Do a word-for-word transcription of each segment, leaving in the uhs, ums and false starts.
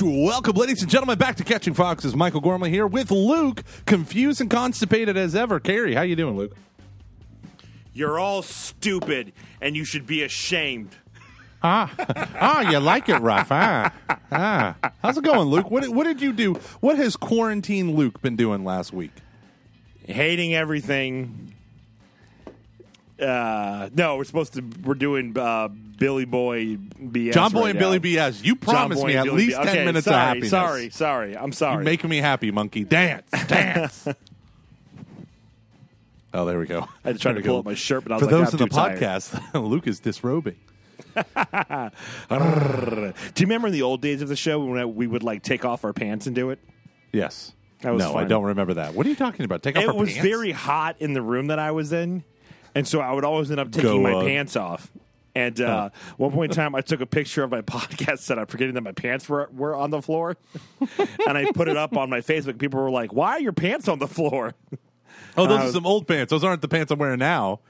Welcome, ladies and gentlemen, back to Catching Foxes. Michael Gormley here with Luke, confused and constipated as ever. Carrie, how you doing, Luke? You're all stupid, and you should be ashamed. Ah, ah, you like it rough, huh? Ah. How's it going, Luke? What, what did you do? What has quarantine Luke been doing last week? Hating everything. Uh, no, we're supposed to. We're doing uh, Billy Boy B S. John Boy right and now. Billy B S. You promised me at Billy least B- ten okay, minutes sorry, of happiness. Sorry, sorry, I'm sorry. You're making me happy, monkey. Dance, dance. Oh, there we go. I just tried to pull go. up my shirt, but I was For like, those I'm in too the tired. podcast, Luke is disrobing. Do you remember in the old days of the show when we would like take off our pants and do it? Yes. That was no, fun. I don't remember that. What are you talking about? Take off it our pants? It was very hot in the room that I was in. And so I would always end up taking Go, my uh, pants off. And uh, huh. one point in time, I took a picture of my podcast set. I'm forgetting that my pants were, were on the floor. And I put it up on my Facebook. People were like, why are your pants on the floor? Oh, those uh, are some old pants. Those aren't the pants I'm wearing now.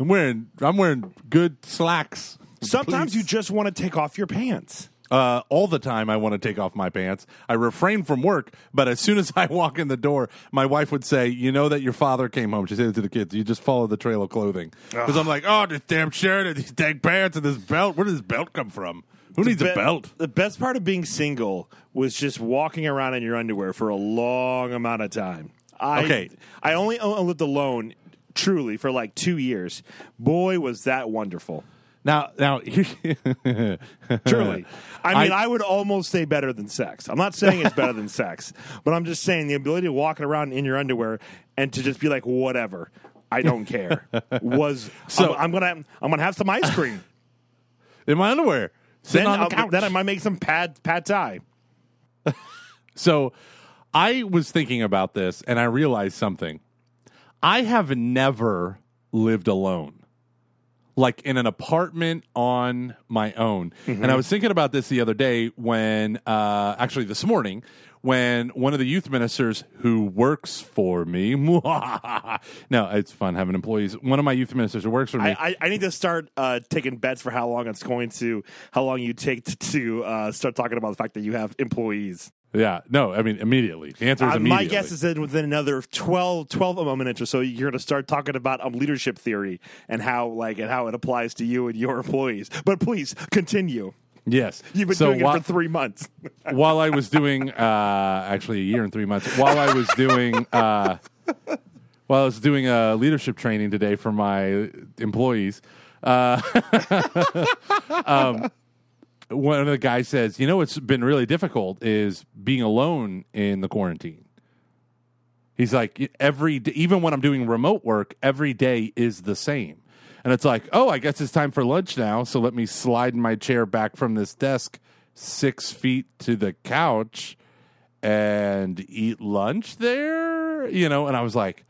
I'm wearing I'm wearing good slacks. Sometimes Please. you just want to take off your pants. Uh, all the time I want to take off my pants. I refrain from work, but as soon as I walk in the door, my wife would say, you know that your father came home. She said it to the kids. You just follow the trail of clothing. Because I'm like, oh, this damn shirt and these dang pants and this belt. Where did this belt come from? Who the needs be- a belt? The best part of being single was just walking around in your underwear for a long amount of time. I, okay. I only lived alone, truly, for like two years. Boy, was that wonderful. Now, now, truly, I mean, I, I would almost say better than sex. I'm not saying it's better than sex, but I'm just saying the ability to walk around in your underwear and to just be like, whatever, I don't care. Was so I'm, I'm gonna I'm gonna have some ice cream in my underwear. Then on the then I might make some pad pad thai. So, I was thinking about this and I realized something. I have never lived alone. Like in an apartment on my own. Mm-hmm. And I was thinking about this the other day when, uh, actually this morning, when one of the youth ministers who works for me, no, it's fun having employees. One of my youth ministers who works for me. I, I, I need to start uh, taking bets for how long it's going to, how long you take to, to uh, start talking about the fact that you have employees. Yeah, no, I mean, immediately. The answer is uh, immediately. My guess is that within another twelve, twelve minutes or so, you're going to start talking about um, leadership theory and how like and how it applies to you and your employees. But please, continue. Yes. You've been so doing while, it for three months. While I was doing, uh, actually a year and three months, while I was doing, uh, while I was doing a leadership training today for my employees, uh, um one of the guys says, you know what's been really difficult is being alone in the quarantine. He's like, every day, even when I'm doing remote work, every day is the same. And it's like, oh, I guess it's time for lunch now, so let me slide my chair back from this desk six feet to the couch and eat lunch there. You know, and I was like,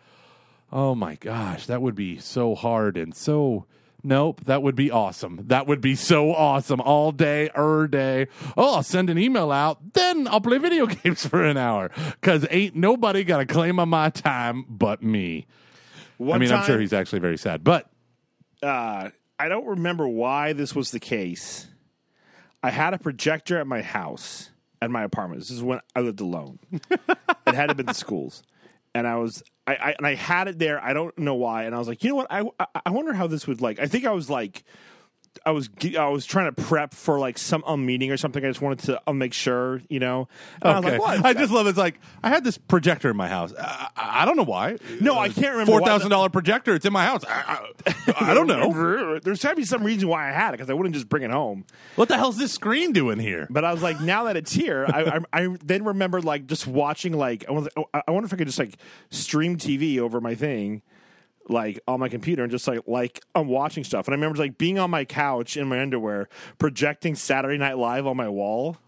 oh my gosh, that would be so hard and so... Nope, that would be awesome. That would be so awesome all day, er day. Oh, I'll send an email out, then I'll play video games for an hour because ain't nobody got a claim on my time but me. One I mean, time, I'm sure he's actually very sad, but uh, I don't remember why this was the case. I had a projector at my house, at my apartment. This is when I lived alone. It had to be the schools, and I was. I, I and I had it there. I don't know why. And I was like, you know what? I, I, I wonder how this would like. I think I was like, I was I was trying to prep for like some um, meeting or something. I just wanted to um, make sure, you know. And okay. I was like, what? I just love it. It's like I had this projector in my house. I, I don't know why. No, I can't remember. Four thousand dollar projector. It's in my house. I, I, I don't know. There's got to be some reason why I had it because I wouldn't just bring it home. What the hell's this screen doing here? But I was like, now that it's here, I, I, I then remembered like just watching like I was like, oh, I wonder if I could just like stream T V over my thing. Like on my computer and just like like I'm watching stuff. And I remember like being on my couch in my underwear, projecting Saturday Night Live on my wall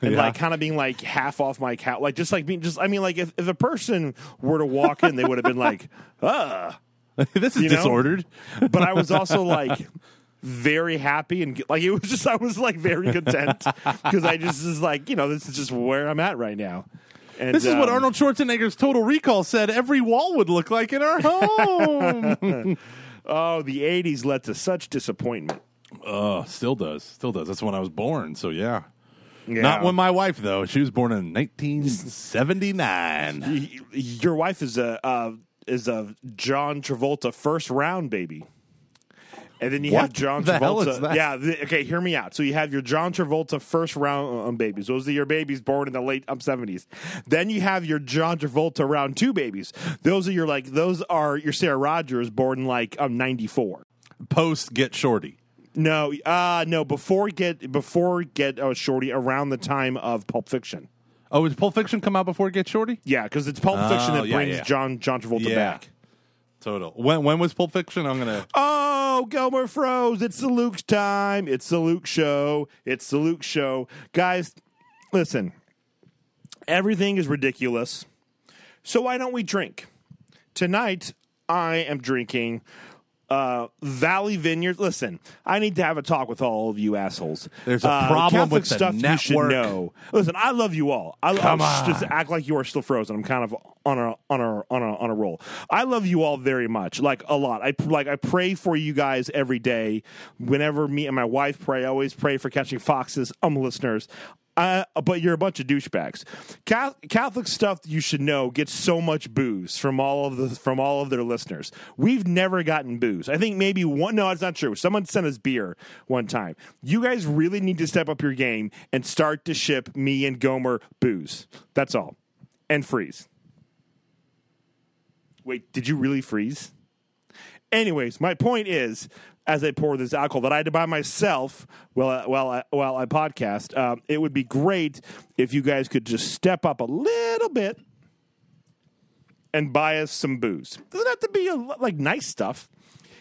and yeah. like kind of being like half off my couch. Like just like being just I mean like if, if a person were to walk in, they would have been like, uh this is disordered. Know? But I was also like very happy and like it was just I was like very content because I just is like, you know, this is just where I'm at right now. And, this is um, what Arnold Schwarzenegger's Total Recall said every wall would look like in our home. Oh, the eighties led to such disappointment. Uh, still does. Still does. That's when I was born, so yeah. Yeah. Not when my wife, though. She was born in nineteen seventy-nine. Your wife is a uh, is a John Travolta first round baby. And then you what have John the Travolta. Hell is that? Yeah, th- okay, hear me out. So you have your John Travolta first round um, babies. Those are your babies born in the late um, seventies. Then you have your John Travolta round two babies. Those are your like those are your Sarah Rogers born in like um ninety-four. Post Get Shorty. No, uh no, before get before Get oh, Shorty, around the time of Pulp Fiction. Oh, did Pulp Fiction come out before Get Shorty? Yeah, because it's Pulp oh, Fiction that yeah, brings yeah. John John Travolta yeah. back. Total. When when was Pulp Fiction? I'm gonna. Oh, Gomer froze. It's the Luke's time. It's the Luke show. It's the Luke show, guys. Listen, everything is ridiculous. So why don't we drink tonight? I am drinking uh, Valley Vineyard. Listen, I need to have a talk with all of you assholes. There's a uh, problem Catholic with the stuff network. You should know. Listen, I love you all. I Come on. Just act like you are still frozen. I'm kind of. On a on a on a on a roll. I love you all very much, like a lot. I like I pray for you guys every day. Whenever me and my wife pray, I always pray for Catching Foxes, um, listeners. Uh, but you're a bunch of douchebags. Catholic stuff you should know gets so much booze from all of the from all of their listeners. We've never gotten booze. I think maybe one. No, it's not true. Someone sent us beer one time. You guys really need to step up your game and start to ship me and Gomer booze. That's all. And freeze. Wait, did you really freeze? Anyways, my point is, as I pour this alcohol that I had to buy myself while I, while I, while I podcast, um, it would be great if you guys could just step up a little bit and buy us some booze. Doesn't have to be a, like nice stuff,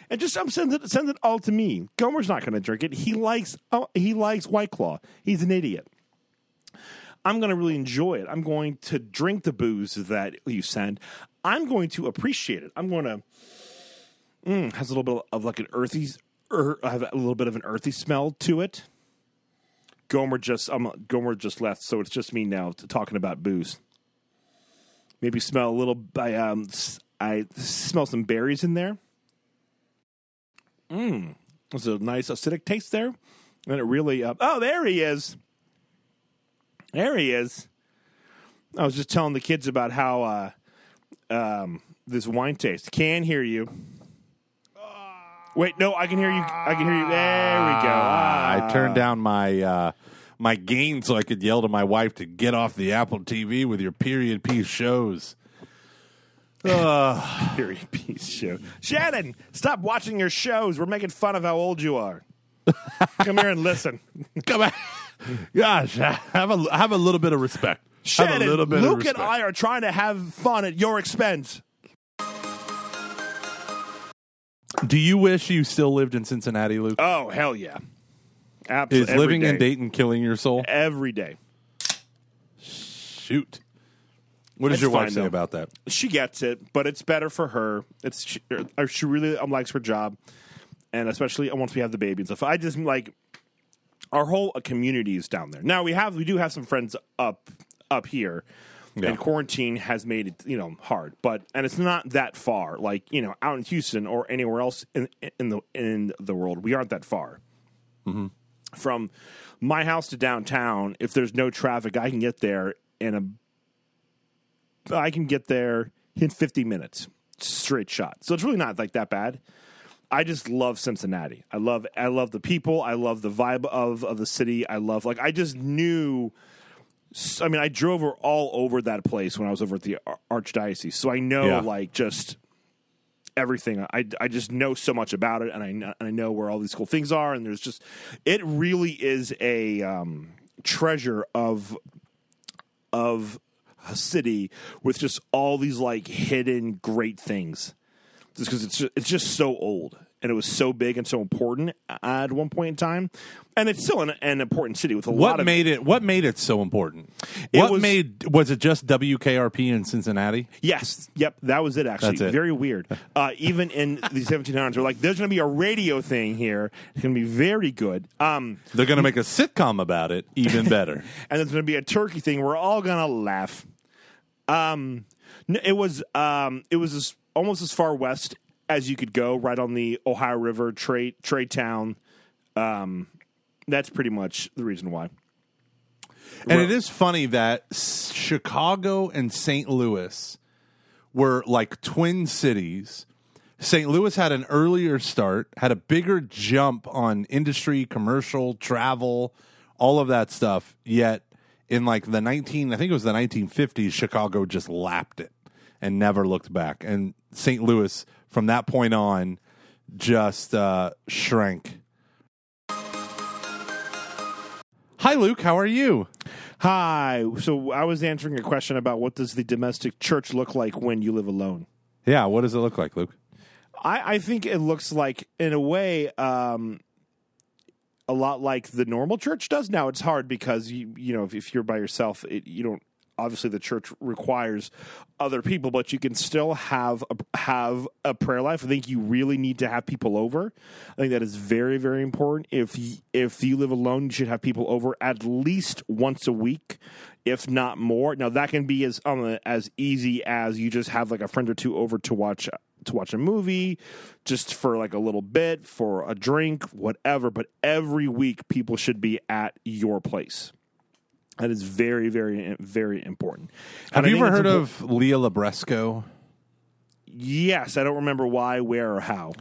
and just um, send it send it all to me. Gomer's not going to drink it. He likes uh, he likes White Claw. He's an idiot. I'm going to really enjoy it. I'm going to drink the booze that you send. I'm going to appreciate it. I'm going to mm, has a little bit of like an earthy, er, have a little bit of an earthy smell to it. Gomer just, um, Gomer just left, so it's just me now to talking about booze. Maybe smell a little. I, um, I smell some berries in there. Mmm, there's a nice acidic taste there, and it really. Uh, oh, there he is. There he is. I was just telling the kids about how uh, um, this wine tastes. Can hear you. Wait, no, I can hear you. I can hear you. There we go. Ah. I turned down my uh, my gain so I could yell to my wife to get off the Apple T V with your period piece shows. Uh. Period piece show. Shannon, stop watching your shows. We're making fun of how old you are. Come here and listen. Come back. Gosh, have a have a little bit of respect. Shannon, have a little bit Luke of respect. And I are trying to have fun at your expense. Do you wish you still lived in Cincinnati, Luke? Oh, hell yeah. Absolutely. Is living day. in Dayton killing your soul? Every day. Shoot. What does it's your wife fine, say though. about that? She gets it, but it's better for her. It's She, she really likes her job, and especially once we have the baby and stuff. I just, like... Our whole community is down there. Now we have we do have some friends up up here, yeah. and quarantine has made it you know hard. But and it's not that far, like you know out in Houston or anywhere else in in the in the world. We aren't that far mm-hmm. from my house to downtown. If there's no traffic, I can get there in a I can get there in fifty minutes straight shot. So it's really not like that bad. I just love Cincinnati. I love I love the people. I love the vibe of, of the city. I love, like, I just knew, I mean, I drove all over that place when I was over at the Archdiocese. So I know, yeah. like, just everything. I, I just know so much about it, and I, and I know where all these cool things are. And there's just, it really is a um, treasure of of a city with just all these, like, hidden great things. Just because it's, it's just so old, and it was so big and so important at one point in time, and it's still an, an important city with a what lot of made it. What made it so important? It what was, made was it just W K R P in Cincinnati? Yes, yep, that was it. Actually, it. Very weird. Uh, even in the seventeen hundreds, we're like, there's going to be a radio thing here. It's going to be very good. Um, They're going to make a sitcom about it, even better. And there's going to be a turkey thing. We're all going to laugh. Um, it was um, it was. This, almost as far west as you could go, right on the Ohio River, trade trade town. Um, that's pretty much the reason why. And well, it is funny that Chicago and Saint Louis were like twin cities. Saint Louis had an earlier start, had a bigger jump on industry, commercial, travel, all of that stuff. Yet in like the nineteen, I think it was the nineteen fifties, Chicago just lapped it and never looked back. And Saint Louis, from that point on, just uh, shrank. Hi, Luke. How are you? Hi. So I was answering a question about what does the domestic church look like when you live alone? Yeah. What does it look like, Luke? I, I think it looks like, in a way, um, a lot like the normal church does. Now, it's hard because, you you know, if, if you're by yourself, it, you don't. Obviously, the church requires other people, but you can still have a, have a prayer life. I think you really need to have people over. I think that is very, very important. If you, if you live alone, you should have people over at least once a week, if not more. Now, that can be as um, as easy as you just have like a friend or two over to watch to watch a movie, just for like a little bit, for a drink, whatever. But every week, people should be at your place. That is very, very, very important. And Have you ever heard impo- of Leah Labresco? Yes. I don't remember why, where, or how.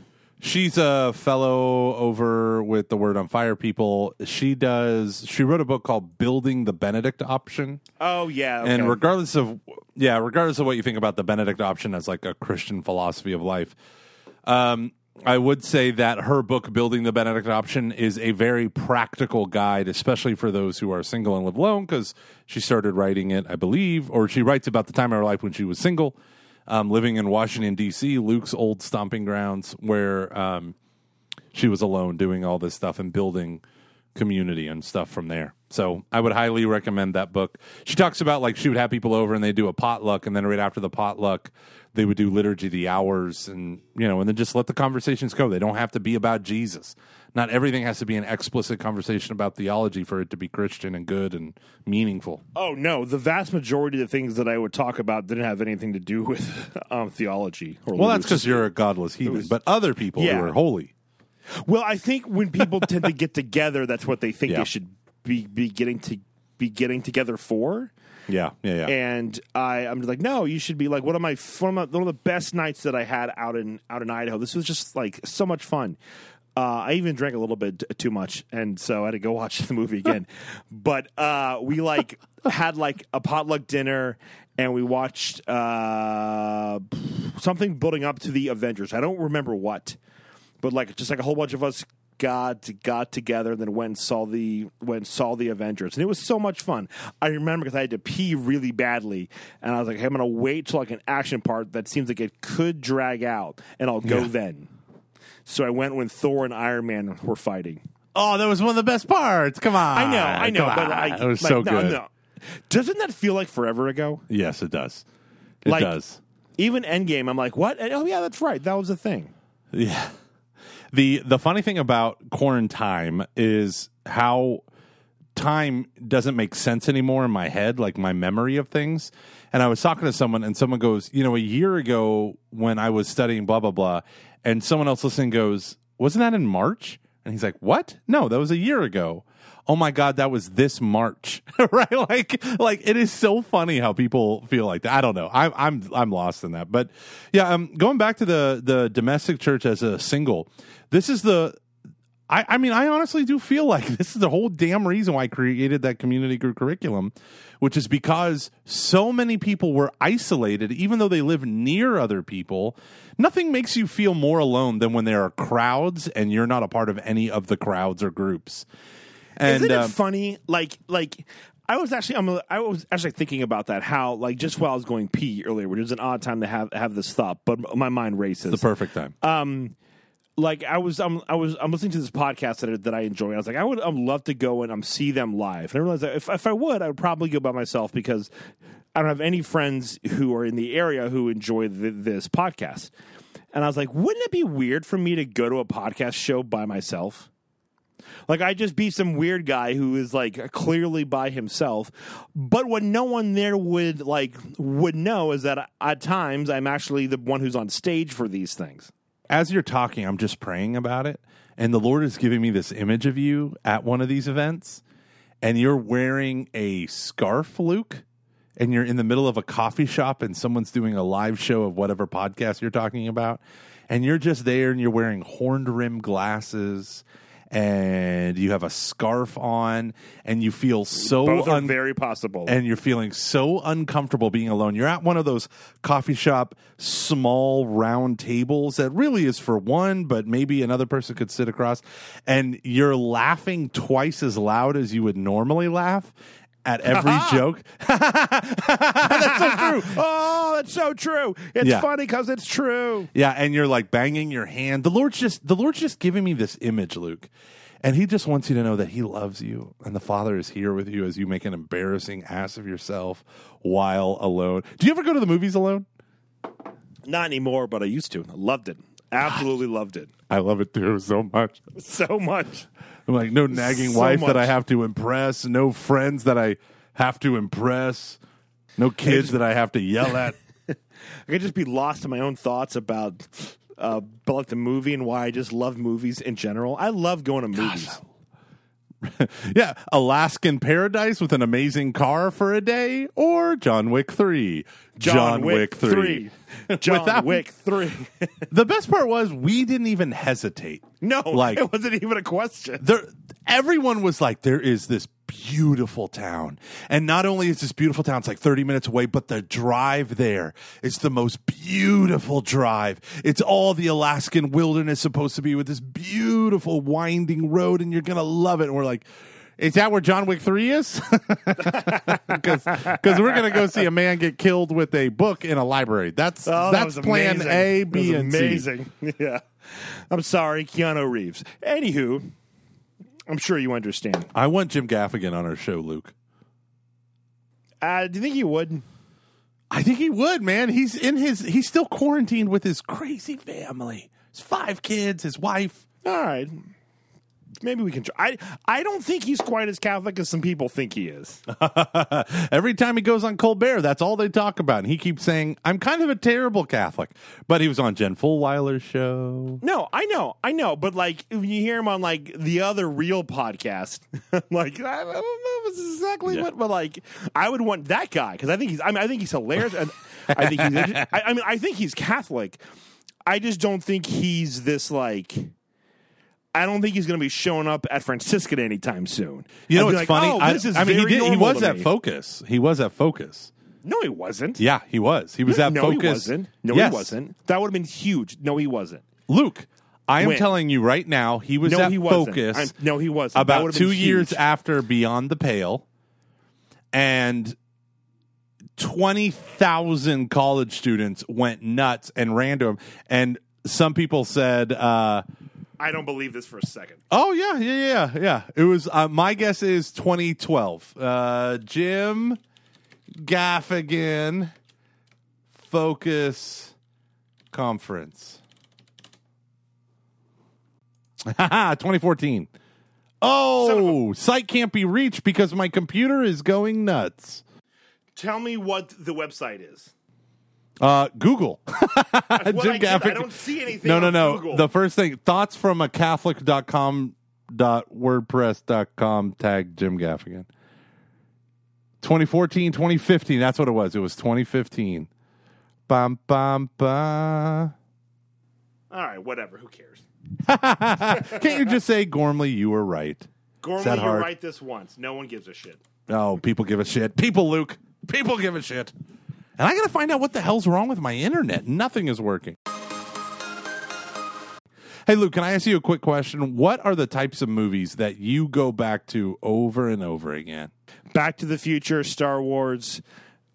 She's a fellow over with the Word on Fire people. She does. She wrote a book called Building the Benedict Option. Oh, yeah. Okay. And regardless of, yeah, regardless of what you think about the Benedict Option as like a Christian philosophy of life, um, I would say that her book, Building the Benedict Option, is a very practical guide, especially for those who are single and live alone, because she started writing it, I believe, or she writes about the time of her life when she was single, um, living in Washington, D C, Luke's old stomping grounds, where um, she was alone doing all this stuff and building community and stuff from there. So I would highly recommend that book. She talks about, like, she would have people over and they do a potluck, and then right after the potluck, they would do liturgy the hours, and, you know, and then just let the conversations go. They don't have to be about Jesus. Not everything has to be an explicit conversation about theology for it to be Christian and good and meaningful. Oh, no. The vast majority of the things that I would talk about didn't have anything to do with um, theology. Or well, that's because you're a godless heathen, was, but other people yeah. who are holy. Well, I think when people tend to get together, that's what they think yeah. they should be, be getting to be getting together for. Yeah, yeah, yeah. And I, I'm just like, no, you should be like one of my one of, my, one of the best nights that I had out in out in Idaho. This was just like so much fun. Uh, I even drank a little bit t- too much, and so I had to go watch the movie again. But uh, we like had like a potluck dinner, and we watched uh, something building up to the Avengers. I don't remember what, but like just like a whole bunch of us. Got got together and then went and saw the went and saw the Avengers, and it was so much fun. I remember because I had to pee really badly, and I was like, hey, I'm gonna wait till like an action part that seems like it could drag out, and I'll go yeah. then. So I went when Thor and Iron Man were fighting. Oh, that was one of the best parts. Come on, I know, I know, but I, it was like, so no, good. No. Doesn't that feel like forever ago? Yes, it does. It like, does. Even Endgame, I'm like, what? And, oh yeah, that's right. That was a thing. Yeah. The the funny thing about quarantine is how time doesn't make sense anymore in my head, like my memory of things. And I was talking to someone, and someone goes, you know, a year ago when I was studying blah, blah, blah, and someone else listening goes, wasn't that in March? And he's like, what? No, that was a year ago. Oh, my God, that was this March, right? Like, like it is so funny how people feel like that. I don't know. I'm, I'm, I'm lost in that. But, yeah, um, going back to the, the domestic church as a single, this is the – I I mean, I honestly do feel like this is the whole damn reason why I created that community group curriculum, which is because so many people were isolated, even though they live near other people. Nothing makes you feel more alone than when there are crowds and you're not a part of any of the crowds or groups. And, Isn't it um, funny? Like, like I was actually, I'm, I was actually thinking about that. How, like, just while I was going pee earlier, which is an odd time to have have this thought, but my mind races. The perfect time. Um, like I was, I'm, I was, I'm listening to this podcast that I, that I enjoy. I was like, I would, I'd love to go and um see them live. And I realized that if if I would, I would probably go by myself because I don't have any friends who are in the area who enjoy the, this podcast. And I was like, wouldn't it be weird for me to go to a podcast show by myself? Like, I'd just be some weird guy who is, like, clearly by himself. But what no one there would, like, would know is that at times I'm actually the one who's on stage for these things. As you're talking, I'm just praying about it. And the Lord is giving me this image of you at one of these events. and you're wearing a scarf, Luke, and you're in the middle of a coffee shop and someone's doing a live show of whatever podcast you're talking about, and you're just there and you're wearing horned-rimmed glasses and you have a scarf on and you feel so... Both are un- very possible. And you're feeling so uncomfortable being alone. You're at one of those coffee shop small round tables that really is for one, but maybe another person could sit across. And you're laughing twice as loud as you would normally laugh at every joke. That's so true. Oh, that's so true. It's yeah. funny because it's true. Yeah, and you're like banging your hand. The Lord's just the Lord's just giving me this image, Luke. And he just wants you to know that he loves you and the Father is here with you as you make an embarrassing ass of yourself while alone. Do you ever go to the movies alone? Not anymore, but I used to. I loved it. Absolutely loved it. I love it too so much. So much. I'm like, no nagging so wife much. that I have to impress, no friends that I have to impress, no kids just, that I have to yell at. I could just be lost in my own thoughts about uh, about the movie and why I just love movies in general. I love going to movies. Gosh. Yeah, Alaskan Paradise with an amazing car for a day, or John Wick three. John, John Wick, Wick three. three. John Without, Wick three. The best part was we didn't even hesitate. No, like, it wasn't even a question. There, everyone was like, there is this beautiful town. And not only is this beautiful town, it's like thirty minutes away, but the drive there is the most beautiful drive. It's all the Alaskan wilderness supposed to be with this beautiful winding road, and you're going to love it. And we're like, is that where John Wick three is? Because we're going to go see a man get killed with a book in a library. That's oh, that's that plan amazing. A, B, and amazing. C. Amazing. Yeah. I'm sorry, Keanu Reeves. Anywho, I'm sure you understand. I want Jim Gaffigan on our show, Luke. Uh, do you think he would? I think he would, man. He's in his. He's still quarantined with his crazy family. His five kids, his wife. All right. Maybe we can try. I, I don't think he's quite as Catholic as some people think he is. Every time he goes on Colbert, that's all they talk about. And he keeps saying, I'm kind of a terrible Catholic. But he was on Jen Fulweiler's show. No, I know. I know. But, like, when you hear him on, like, the other real podcast, I'm like, I don't know if it's exactly yeah. what. But, like, I would want that guy. Because I think he's I mean, I think he's hilarious. I, I think he's I, I mean, I think he's Catholic. I just don't think he's this, like... I don't think he's going to be showing up at Franciscan anytime soon. You know what's like, funny? Oh, I, this is I mean, he, did, he was at me. Focus. He was at Focus. No, he wasn't. Yeah, he was. He was no, at no, Focus. No, he wasn't. No, yes. he wasn't. That would have been huge. No, he wasn't. Luke, I am when? telling you right now, he was no, at he Focus. I'm, no, he wasn't. About two years after Beyond the Pale, and twenty thousand college students went nuts and ran to him. And some people said... Uh, I don't believe this for a second. Oh, yeah, yeah, yeah, yeah. It was, uh, my guess is twenty twelve. Uh, Jim Gaffigan Focus Conference. twenty fourteen. Oh, site can't be reached because my computer is going nuts. Tell me what the website is. Uh, Google. Jim Gaffigan. I don't see anything. No, no, no. Google. The first thing, thoughts from a Catholic dot com dot wordpress dot com tag Jim Gaffigan. twenty fourteen, twenty fifteen. That's what it was. It was twenty fifteen. Bum, bum, bum. All right, whatever. Who cares? Can't you just say, Gormley, you were right? Gormley, you were right this once. No one gives a shit. Oh, people give a shit. People, Luke. People give a shit. And I got to find out what the hell's wrong with my internet. Nothing is working. Hey, Luke, can I ask you a quick question? What are the types of movies that you go back to over and over again? Back to the Future, Star Wars,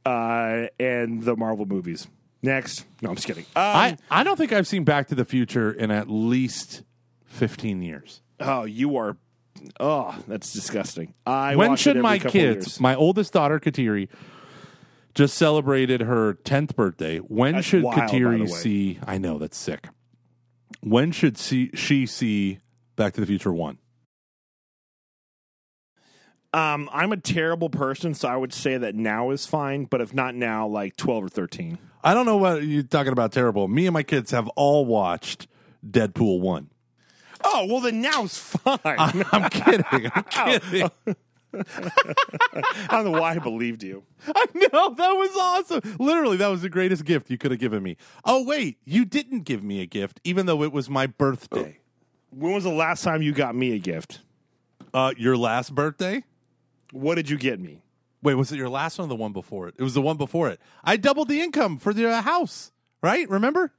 uh, and the Marvel movies. Next. No, I'm just kidding. Um, I, I don't think I've seen Back to the Future in at least fifteen years. Oh, you are... Oh, that's disgusting. I When should my kids, my oldest daughter, Kateri... just celebrated her tenth birthday. When that's should wild, Kateri see... I know, that's sick. When should see, she see Back to the Future one? Um, I'm a terrible person, so I would say that now is fine, but if not now, like twelve or thirteen. I don't know what you're talking about terrible. Me and my kids have all watched Deadpool one. Oh, well, then now's fine. I'm kidding. I'm kidding. I don't know why I believed you. I know. That was awesome. Literally, that was the greatest gift you could have given me. Oh, wait. You didn't give me a gift, even though it was my birthday. Oh. When was the last time you got me a gift? Uh, your last birthday? What did you get me? Wait, was it your last one or the one before it? It was the one before it. I doubled the income for the uh, house, right? Remember?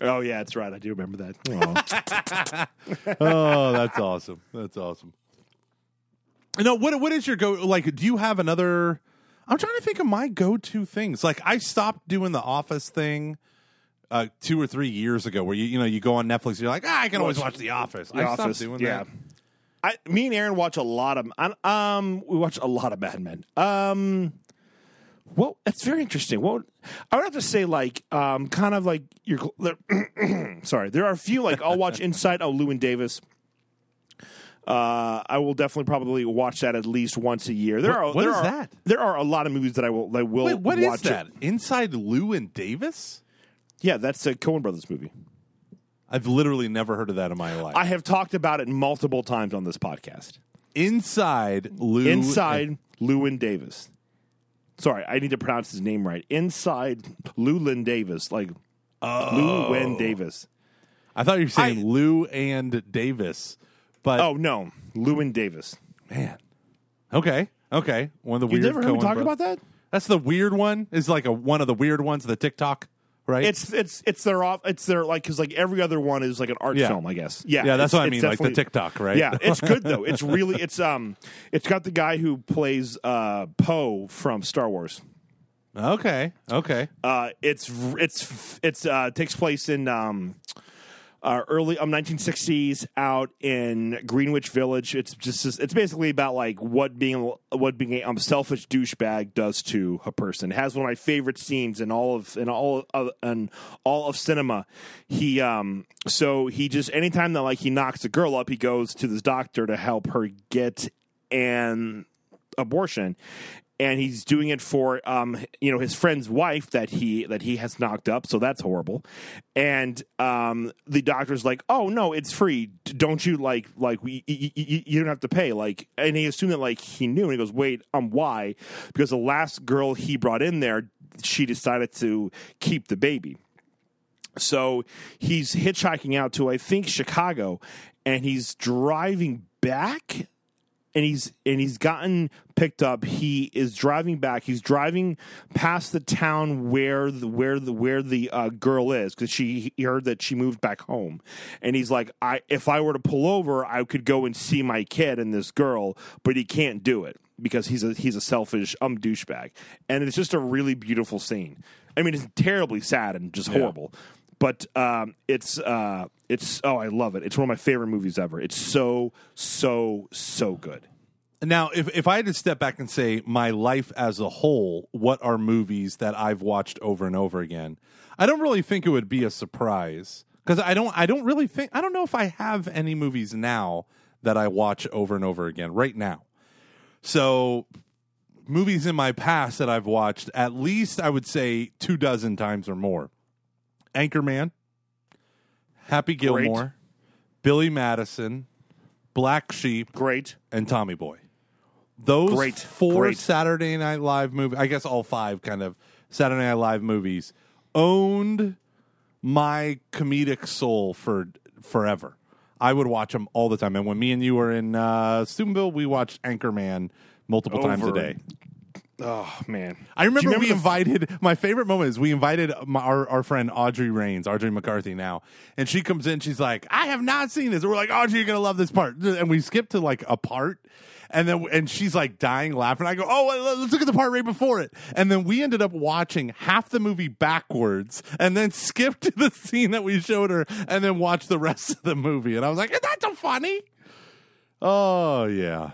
Oh, yeah, that's right. I do remember that. Oh, oh that's awesome. That's awesome. No, what what is your go? Like, do you have another? I'm trying to think of my go-to things. Like, I stopped doing the Office thing uh, two or three years ago, where you you know you go on Netflix, and you're like, ah, I can always watch The Office. The I stopped Office. doing yeah. that. I, me and Aaron watch a lot of um, we watch a lot of Mad Men. Um, well, that's very interesting. Well, I would have to say like um, kind of like your sorry, there are a few like I'll watch Inside Llewyn Davis. Uh, I will definitely probably watch that at least once a year. There what, are what there is are, that? There are a lot of movies that I will I will Wait, what watch is that? It. Inside Llewyn Davis? Yeah, that's the Coen Brothers movie. I've literally never heard of that in my life. I have talked about it multiple times on this podcast. Inside Lou Inside Llewyn Davis. Sorry, I need to pronounce his name right. Inside Llewyn Davis, like oh. Llewyn Davis. I thought you were saying I, Lou and Davis. But oh no, Llewyn Davis. Man. Okay. Okay. One of the you weird. You never heard Coen me talk bro- about that? That's the weird one. Is like a one of the weird ones, the TikTok, right? It's it's it's their off it's their like cuz like every other one is like an art yeah. film, I guess. Yeah. Yeah, that's what I mean, like the TikTok, right? Yeah, it's good though. It's really it's um it's got the guy who plays uh, Poe from Star Wars. Okay. Okay. Uh it's it's it's uh takes place in um Uh, early um, nineteen sixties out in Greenwich Village. It's just it's basically about like what being what being a um, selfish douchebag does to a person. It has one of my favorite scenes in all of in all of in all of cinema. He um so he just anytime that like he knocks a girl up, he goes to this doctor to help her get an abortion. And he's doing it for, um, you know, his friend's wife that he that he has knocked up. So that's horrible. And um, the doctor's like, "Oh no, it's free. Don't you like like we, y- y- y- you don't have to pay." Like, and he assumed that like he knew. And he goes, "Wait, um, why?" Because the last girl he brought in there, she decided to keep the baby. So he's hitchhiking out to I think Chicago, and he's driving back. And he's and he's gotten picked up. He is driving back. He's driving past the town where the where the where the uh, girl is because she he heard that she moved back home. And he's like, I if I were to pull over, I could go and see my kid and this girl, but he can't do it because he's a he's a selfish um douchebag. And it's just a really beautiful scene. I mean, it's terribly sad and just horrible, yeah. but um, it's. Uh, It's oh, I love it. It's one of my favorite movies ever. It's so, so, so good. Now, if if I had to step back and say my life as a whole, what are movies that I've watched over and over again? I don't really think it would be a surprise because I don't I don't really think I don't know if I have any movies now that I watch over and over again right now. So movies in my past that I've watched at least I would say two dozen times or more. Anchorman. Happy Gilmore, Great. Billy Madison, Black Sheep, Great, and Tommy Boy. Those Great. four Great. Saturday Night Live movies, I guess all five kind of Saturday Night Live movies, owned my comedic soul for forever. I would watch them all the time. And when me and you were in uh, Steubenville, we watched Anchorman multiple Over. times a day. Oh, man. I remember, remember we the... invited... My favorite moment is we invited my, our, our friend Audrey Raines, Audrey McCarthy now, and she comes in, she's like, I have not seen this. And we're like, Audrey, you're going to love this part. And we skip to, like, a part, and then and she's, like, dying laughing. I go, oh, let's look at the part right before it. And then we ended up watching half the movie backwards and then skipped to the scene that we showed her and then watched the rest of the movie. And I was like, that's so funny. Oh, yeah.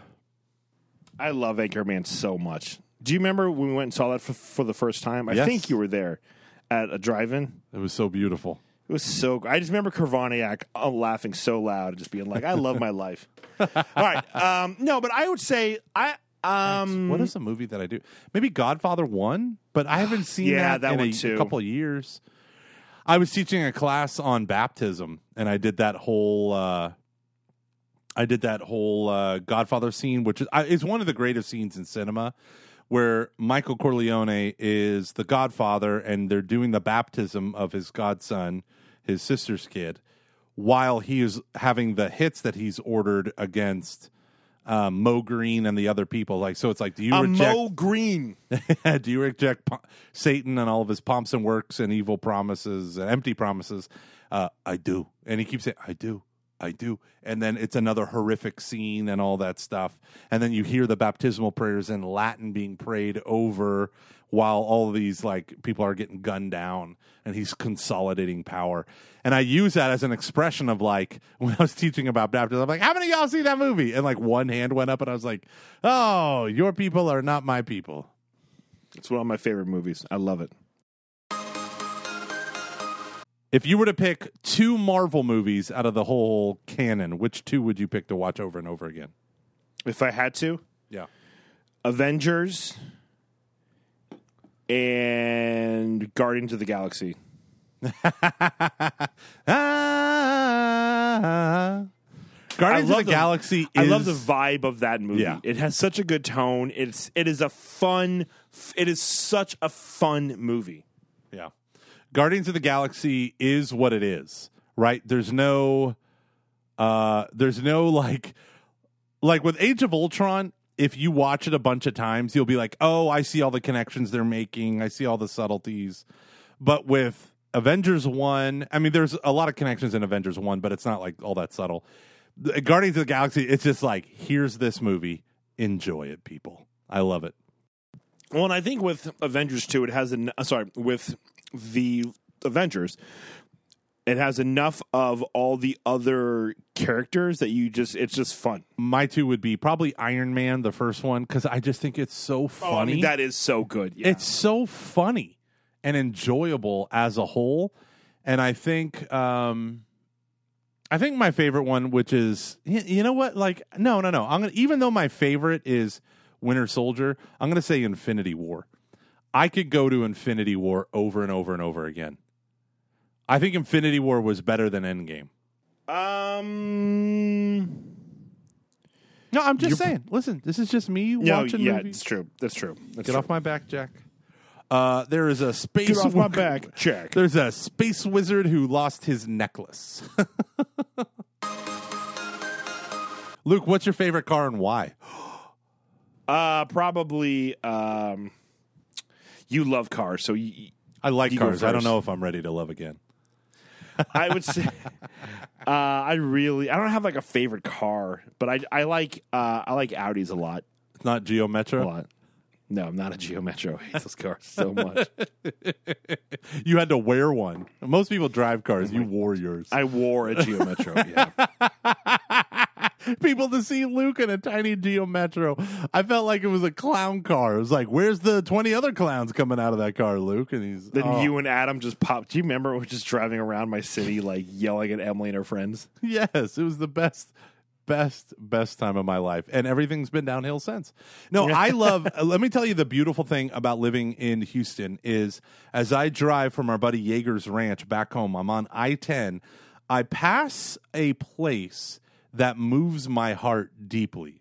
I love Anchorman so much. Do you remember when we went and saw that for, for the first time? I yes. think you were there at a drive-in. It was so beautiful. It was so... I just remember Kervaniak uh, laughing so loud and just being like, I love my life. All right. Um, no, but I would say... I. Um, what is a movie that I do? Maybe Godfather one, but I haven't seen yeah, that, that in one a too. couple of years. I was teaching a class on baptism, and I did that whole... Uh, I did that whole uh, Godfather scene, which is, I, is one of the greatest scenes in cinema, where Michael Corleone is the Godfather and they're doing the baptism of his godson, his sister's kid, while he is having the hits that he's ordered against um, Moe Greene and the other people. Like, so it's like, do you a reject Moe Greene? Do you reject po- Satan and all of his pomps and works and evil promises and empty promises? Uh, I do. And he keeps saying, I do. I do. And then it's another horrific scene and all that stuff. And then you hear the baptismal prayers in Latin being prayed over while all these like people are getting gunned down and he's consolidating power. And I use that as an expression of like, when I was teaching about baptism, I'm like, how many of y'all see that movie? And like one hand went up and I was like, oh, your people are not my people. It's one of my favorite movies. I love it. If you were to pick two Marvel movies out of the whole canon, which two would you pick to watch over and over again? If I had to? Yeah. Avengers and Guardians of the Galaxy. ah, Guardians of the, the Galaxy is... I love the vibe of that movie. Yeah. It has such a good tone. It's it is a fun... It is such a fun movie. Yeah. Guardians of the Galaxy is what it is, right? There's no, uh, there's no like, like with Age of Ultron, if you watch it a bunch of times, you'll be like, oh, I see all the connections they're making. I see all the subtleties. But with Avengers one, I mean, there's a lot of connections in Avengers one, but it's not like all that subtle. The Guardians of the Galaxy, it's just like, here's this movie. Enjoy it, people. I love it. Well, and I think with Avengers two, it has an, uh, sorry, with the Avengers, it has enough of all the other characters that you just, it's just fun. My two would be probably Iron Man, the first one, because I just think it's so funny. Oh, I mean, that is so good. Yeah. It's so funny and enjoyable as a whole. And I think, um, I think my favorite one, which is, you know what? Like, no, no, no. I'm gonna, even though my favorite is Winter Soldier, I'm going to say Infinity War. I could go to Infinity War over and over and over again. I think Infinity War was better than Endgame. Um, no, I'm just saying. Listen, this is just me no, watching yeah, movies. Yeah, it's true. That's true. That's Get true. off my back, Jack. Uh, there is a space. Get off w- my back, Jack. There's a space wizard who lost his necklace. Luke, what's your favorite car and why? uh, probably. Um, You love cars, so you, I like you cars. I don't know if I'm ready to love again. I would say uh, I really I don't have like a favorite car, but I I like uh, I like Audis a lot. It's not Geo Metro? A lot. No, I'm not a Geo Metro. I hate those cars so much. You had to wear one. Most people drive cars. You wore yours. I wore a Geo Metro. Yeah. People to see Luke in a tiny Geo Metro. I felt like it was a clown car. It was like, where's the twenty other clowns coming out of that car, Luke? And he's Then oh. you and Adam just popped. Do you remember we were just driving around my city, like yelling at Emily and her friends? Yes, it was the best, best, best time of my life. And everything's been downhill since. No, I love, let me tell you the beautiful thing about living in Houston is as I drive from our buddy Yeager's Ranch back home, I'm on I ten. I pass a place that moves my heart deeply,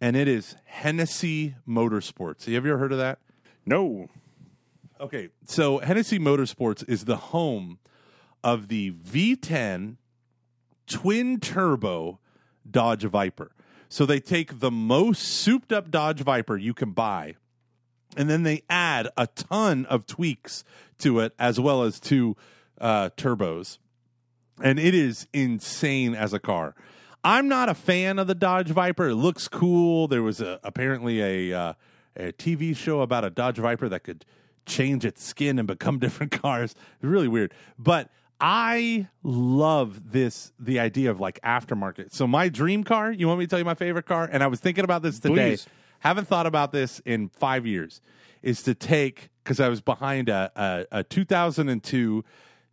and it is Hennessey Motorsports. Have you ever heard of that? No. Okay, so Hennessey Motorsports is the home of the V ten twin-turbo Dodge Viper. So they take the most souped-up Dodge Viper you can buy, and then they add a ton of tweaks to it, as well as two uh, turbos. And it is insane as a car. I'm not a fan of the Dodge Viper. It looks cool. There was a, apparently a, uh, a T V show about a Dodge Viper that could change its skin and become different cars. It's really weird. But I love this, the idea of like aftermarket. So my dream car, you want me to tell you my favorite car? And I was thinking about this today. Please. Haven't thought about this in five years. Is to take, because I was behind a, a, a two thousand two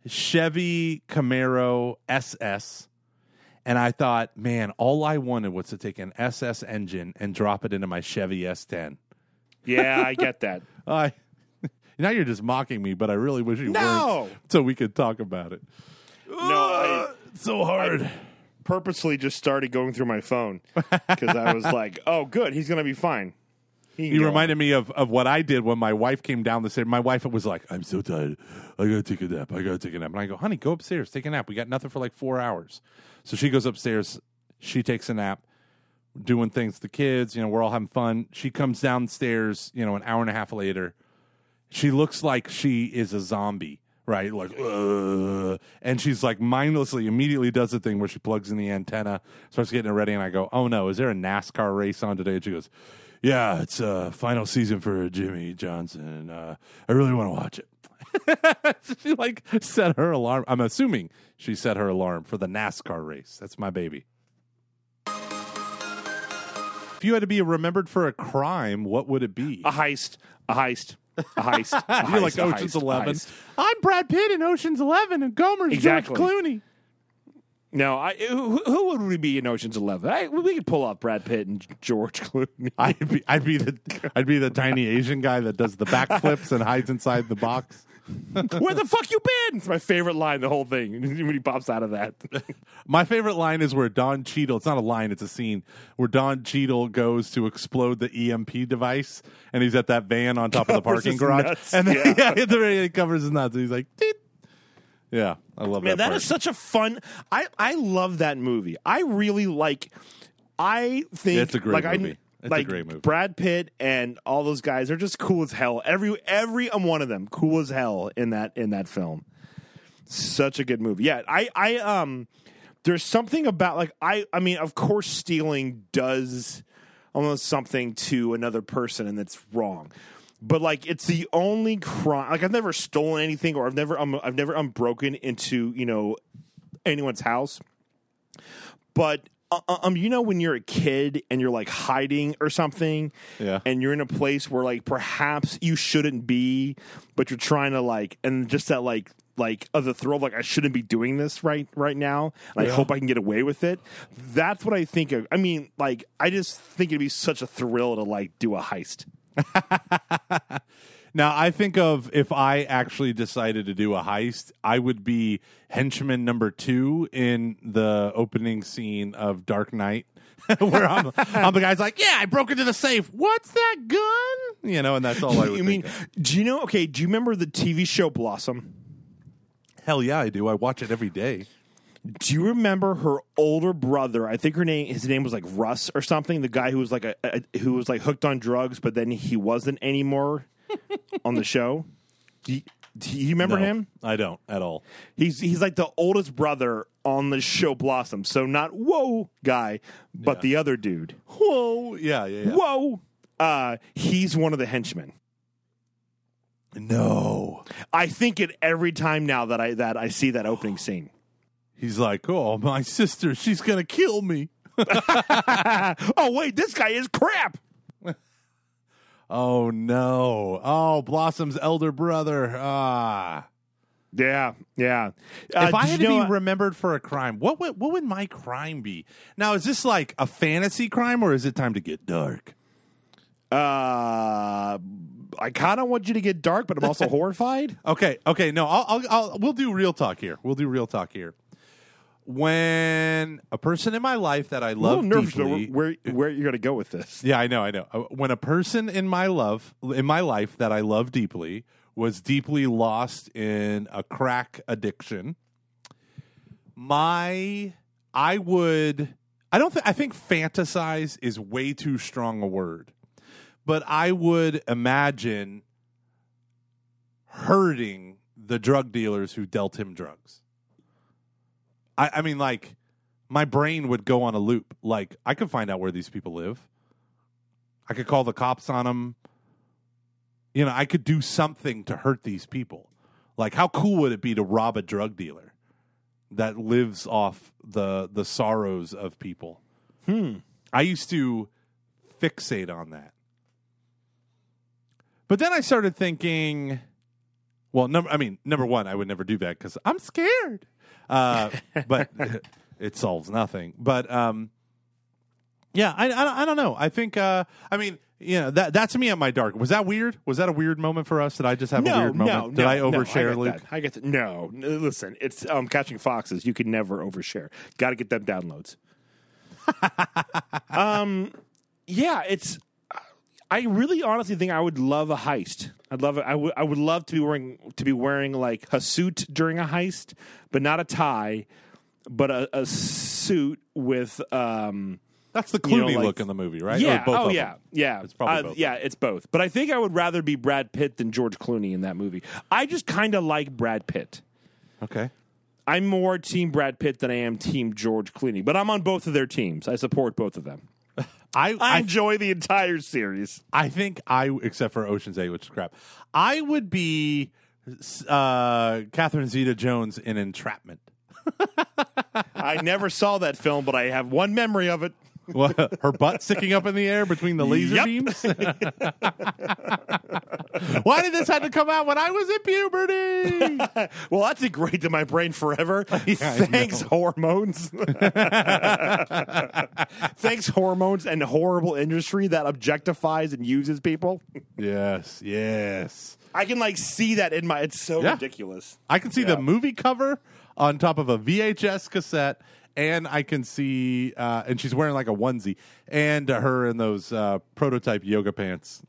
Chevy Camaro S S, and I thought, man, all I wanted was to take an S S engine and drop it into my Chevy S ten. Yeah, I get that. I now you're just mocking me, but I really wish you no! weren't, so we could talk about it. No, uh, I, it's so hard. I, purposely just started going through my phone because I was like, oh, good, he's going to be fine. You reminded me of, of what I did when my wife came down the stairs. My wife was like, I'm so tired. I got to take a nap. I got to take a nap. And I go, honey, go upstairs. Take a nap. We got nothing for like four hours. So she goes upstairs. She takes a nap, doing things with the kids. You know, we're all having fun. She comes downstairs, you know, an hour and a half later. She looks like she is a zombie, right? Like, uh, and she's like mindlessly, immediately does the thing where she plugs in the antenna, starts getting it ready. And I go, oh, no, is there a NASCAR race on today? And she goes, yeah, it's uh, final season for Jimmy Johnson. Uh, I really want to watch it. She like set her alarm. I'm assuming she set her alarm for the NASCAR race. That's my baby. If you had to be remembered for a crime, what would it be? A heist. A heist. A heist. A heist. You're like a Ocean's heist, Eleven. Heist. I'm Brad Pitt in Ocean's Eleven, and Gomer's exactly. George Clooney. No, I, who, who would we be in Ocean's Eleven? I, we could pull off Brad Pitt and George Clooney. I'd be, I'd be the, I'd be the tiny Asian guy that does the backflips and hides inside the box. Where the fuck you been? It's my favorite line. The whole thing when he pops out of that. My favorite line is where Don Cheadle. It's not a line. It's a scene where Don Cheadle goes to explode the E M P device, and he's at that van on top covers of the parking garage, nuts. And then, yeah, yeah at the very it covers his nuts. And he's like, Deet. Yeah, I love Man, that. Man, that is such a fun. I, I love that movie. I really like. I think yeah, it's a great like, movie. I, it's like a great movie. Brad Pitt and all those guys are just cool as hell. Every every one of them cool as hell in that in that film. Such a good movie. Yeah, I I um. There's something about like I I mean of course stealing does almost something to another person and that's wrong. But like it's the only crime. Like I've never stolen anything, or I've never um, I've never unbroken into you know anyone's house. But uh, um, you know when you're a kid and you're like hiding or something, yeah. And you're in a place where like perhaps you shouldn't be, but you're trying to like, and just that like like of the thrill of like I shouldn't be doing this right right now. And yeah. I hope I can get away with it. That's what I think of. I mean, like I just think it'd be such a thrill to like do a heist. Now I think of if I actually decided to do a heist, I would be henchman number two in the opening scene of Dark Knight, where I'm, I'm the guy's like, yeah, I broke into the safe. What's that gun? You know, and that's all I would. You mean, of. Do you know? Okay, do you remember the T V show Blossom? Hell yeah, I do. I watch it every day. Do you remember her older brother? I think her name, his name was like Russ or something. The guy who was like a, a who was like hooked on drugs, but then he wasn't anymore on the show. Do you, do you remember no, him? I don't at all. He's he's like the oldest brother on the show Blossom. So not whoa guy, but yeah. The other dude. Whoa, yeah, yeah, yeah. Whoa. Uh, he's one of the henchmen. No, I think it every time now that I that I see that opening scene. He's like, oh, my sister, she's going to kill me. Oh, wait, this guy is crap. Oh, no. Oh, Blossom's elder brother. Ah. Yeah, yeah. Uh, if I had to be I... remembered for a crime, what would, what would my crime be? Now, is this like a fantasy crime or is it time to get dark? Uh... I kind of want you to get dark, but I'm also horrified. Okay, okay, no, I'll, I'll, I'll, we'll do real talk here. We'll do real talk here. When a person in my life that I love deeply, where where you're gonna go with this? Yeah, I know, I know. When a person in my love in my life that I love deeply was deeply lost in a crack addiction, my I would I don't think I think fantasize is way too strong a word. But I would imagine hurting the drug dealers who dealt him drugs. I, I mean, like, my brain would go on a loop. Like, I could find out where these people live. I could call the cops on them. You know, I could do something to hurt these people. Like, how cool would it be to rob a drug dealer that lives off the, the sorrows of people? Hmm. I used to fixate on that. But then I started thinking, well, number I mean, number one, I would never do that because I'm scared. Uh, but it solves nothing. But um, yeah, I, I I don't know. I think uh, I mean you know, that that's me at my dark. Was that weird? Was that a weird moment for us? Did I just have no, a weird moment? No, Did no, I overshare, no, I Luke? That. I get that. No, no, listen, it's um, Catching Foxes. You can never overshare. Got to get them downloads. um, yeah, it's. I really, honestly think I would love a heist. I'd love. I would. I would love to be wearing to be wearing like a suit during a heist, but not a tie, but a, a suit with. Um, That's the Clooney you know, like, look in the movie, right? Yeah. Or both oh, of yeah. Them. Yeah. It's probably uh, both. Yeah, it's both. But I think I would rather be Brad Pitt than George Clooney in that movie. I just kind of like Brad Pitt. Okay. I'm more team Brad Pitt than I am team George Clooney, but I'm on both of their teams. I support both of them. I, I enjoy I, the entire series. I think I, except for Ocean's eight, which is crap. I would be uh, Catherine Zeta-Jones in Entrapment. I never saw that film, but I have one memory of it. Well, her butt sticking up in the air between the laser yep. beams. Why did this have to come out when I was in puberty? Well, that's ingrained in my brain forever. Yeah, Thanks, hormones. Thanks, hormones and horrible industry that objectifies and uses people. Yes, yes. I can, like, see that in my... It's so yeah. ridiculous. I can see yeah. the movie cover on top of a V H S cassette. And I can see, uh, and she's wearing like a onesie, and uh, her in those uh, prototype yoga pants.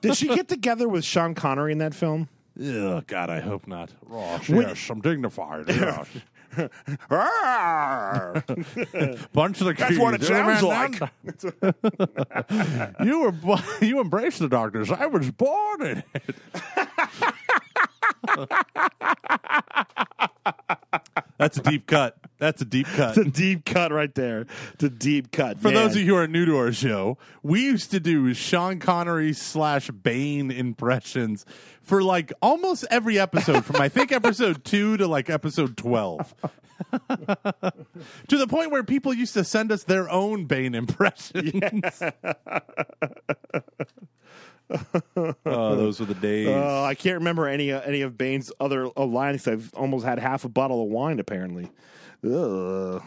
Did she get together with Sean Connery in that film? Oh, God, I hope not. Oh, she has some dignified. Yeah. Bunch of the That's keys. What it sounds like. you, were, you embraced the darkness. I was born in it. That's a deep cut. That's a deep cut. It's a deep cut right there. It's a deep cut. For man. Those of you who are new to our show, we used to do Sean Connery slash Bane impressions for like almost every episode from I think episode two to like episode twelve. To the point where people used to send us their own Bane impressions. Yeah. Oh, those were the days. Uh, I can't remember any uh, any of Bane's other uh, lines. I've almost had half a bottle of wine, apparently. Ugh.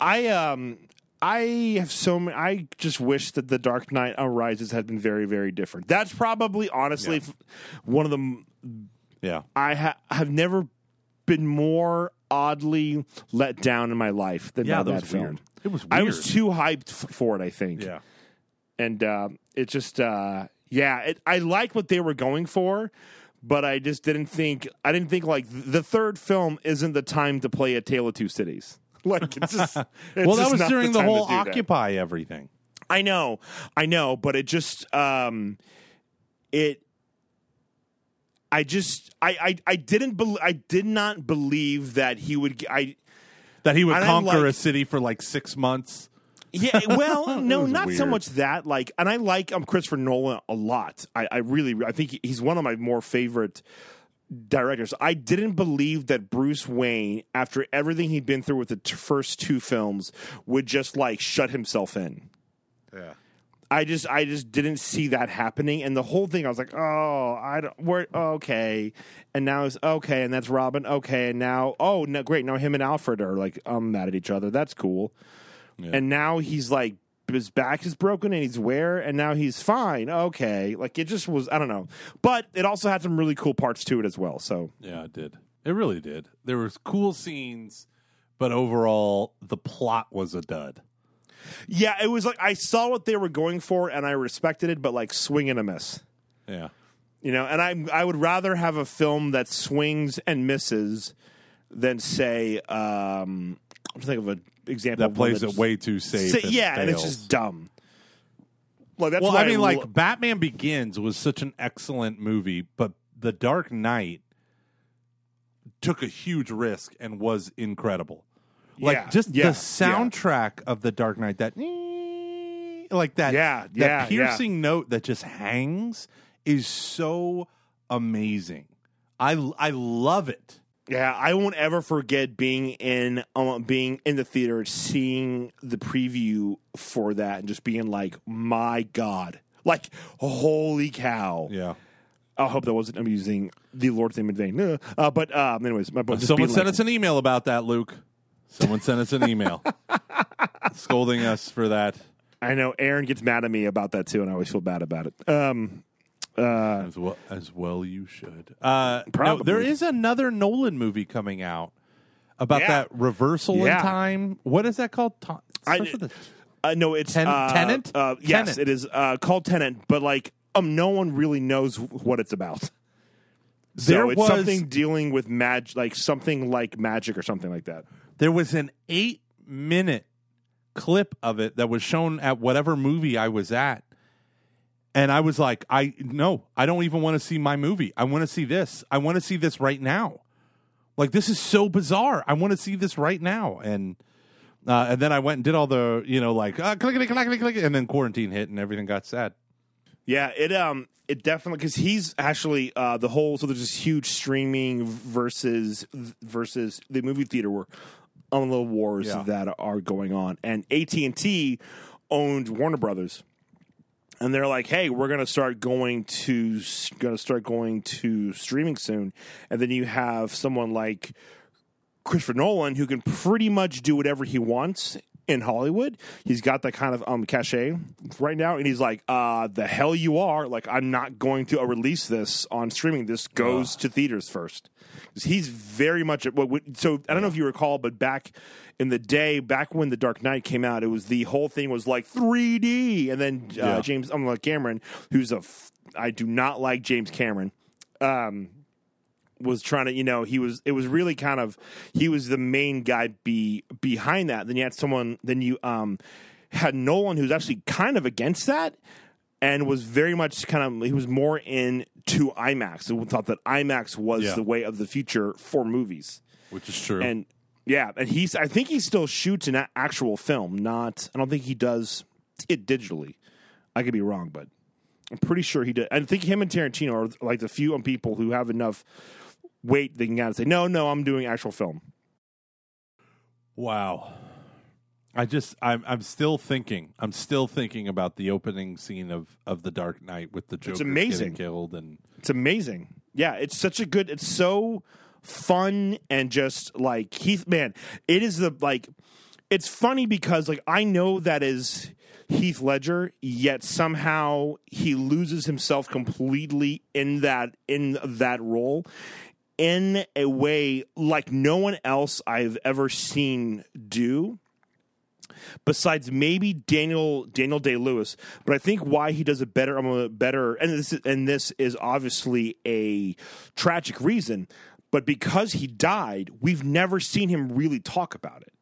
I um I have so many. I just wish that The Dark Knight Rises had been very, very different. That's probably honestly yeah. one of the. Yeah, I ha- have never been more oddly let down in my life than yeah, by that, that was film. Weird. It was. Weird. I was too hyped f- for it. I think. Yeah, and uh, it just. Uh, Yeah, it, I like what they were going for, but I just didn't think I didn't think like the third film isn't the time to play A Tale of Two Cities. Like it's just it's well, that just was during the, the whole Occupy that. Everything. I know, I know, but it just um, it. I just I I, I didn't be, I did not believe that he would I that he would conquer like, a city for like six months. Yeah, well, no, not weird. So much that. Like, and I like um, Christopher Nolan a lot. I, I really, I think he's one of my more favorite directors. I didn't believe that Bruce Wayne, after everything he'd been through with the t- first two films, would just like shut himself in. Yeah, I just, I just didn't see that happening. And the whole thing, I was like, oh, I don't. We're okay, and now it's okay, and that's Robin. Okay, and now, oh, no, great, now him and Alfred are like um, mad at each other. That's cool. Yeah. And now he's like, his back is broken and he's where, and now he's fine. Okay. Like, it just was, I don't know. But it also had some really cool parts to it as well. So, yeah, it did. It really did. There was cool scenes, but overall, the plot was a dud. Yeah, it was like, I saw what they were going for and I respected it, but like, swing and a miss. Yeah. You know, and I I would rather have a film that swings and misses than say, um, I'm thinking of a, example that plays it way too safe. Sa- and yeah, fails. And it's just dumb. Like, that's well, why I mean, I like lo- Batman Begins was such an excellent movie, but The Dark Knight took a huge risk and was incredible. Like yeah, just yeah, the soundtrack yeah. of The Dark Knight, that like that, yeah, yeah, that piercing yeah. note that just hangs is so amazing. I I love it. Yeah, I won't ever forget being in um, being in the theater, seeing the preview for that, and just being like, "My God, like holy cow!" Yeah, I hope that wasn't. I'm using the Lord's name in vain. Uh, but um, anyways, my boy, someone sent like, us an email about that, Luke. Someone sent us an email scolding us for that. I know Aaron gets mad at me about that too, and I always feel bad about it. Um, uh, as well as well, you should. Uh, probably. No, there is another Nolan movie coming out about yeah. that reversal yeah. in time. What is that called? Ta- I, uh, no, it's Ten- uh, Tenant. Uh, yes, Tenant. It is uh, called Tenant, but like, um, no one really knows what it's about. So there it's was, something dealing with magic, like something like magic or something like that. There was an eight-minute clip of it that was shown at whatever movie I was at, and I was like, "I no, I don't even want to see my movie. I want to see this. I want to see this right now. Like this is so bizarre. I want to see this right now." And uh, and then I went and did all the you know like uh, click click click click, and then quarantine hit and everything got sad. Yeah, it um it definitely because he's actually uh, the whole so there's this huge streaming versus versus the movie theater work on the wars yeah. that are going on, and A T and T owned Warner Brothers, and they're like, hey, we're gonna start going to gonna start going to streaming soon, and then you have someone like Christopher Nolan who can pretty much do whatever he wants. In Hollywood, he's got that kind of um, cachet right now, and he's like, uh, the hell you are. Like, I'm not going to uh, release this on streaming. This goes Ugh. to theaters first. He's very much... At, well, so, I don't know if you recall, but back in the day, back when The Dark Knight came out, it was the whole thing was like three D, and then uh, yeah. James um, Cameron, who's a... F- I do not like James Cameron, um, was trying to, you know, he was, it was really kind of, he was the main guy be behind that. Then you had someone, then you um, had Nolan who's actually kind of against that and was very much kind of, he was more into IMAX. We thought that IMAX was yeah. the way of the future for movies. Which is true. And yeah, and he's, I think he still shoots an actual film, not, I don't think he does it digitally. I could be wrong, but I'm pretty sure he did. I think him and Tarantino are like the few people who have enough Wait, they can kind of say, no, no, I'm doing actual film. Wow. I just, I'm I'm still thinking. I'm still thinking about the opening scene of, of The Dark Knight with the Joker getting killed. And it's amazing. Yeah, it's such a good, it's so fun and just like, Heath, man, it is the, like, it's funny because, like, I know that is Heath Ledger, yet somehow he loses himself completely in that in that role. In a way like no one else I've ever seen do, besides maybe Daniel Daniel Day-Lewis. But I think why he does a better, a better, and this is, and this is obviously a tragic reason. But because he died, we've never seen him really talk about it.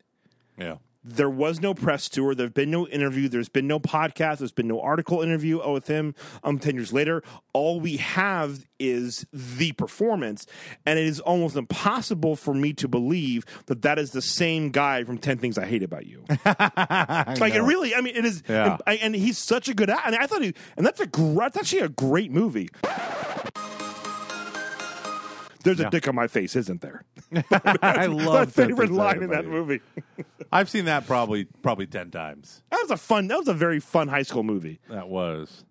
Yeah, there was no press tour. There's been no interview. There's been no podcast. There's been no article interview with him um, ten years later. All we have is the performance, and it is almost impossible for me to believe that that is the same guy from ten things I Hate About You. Like, know. It really, I mean, it is, yeah. and, and he's such a good, and I thought he, and that's a that's actually a great movie. There's yeah. a dick on my face, isn't there? I love my favorite line in that movie. I've seen that probably probably ten times. That was a fun. That was a very fun high school movie. That was.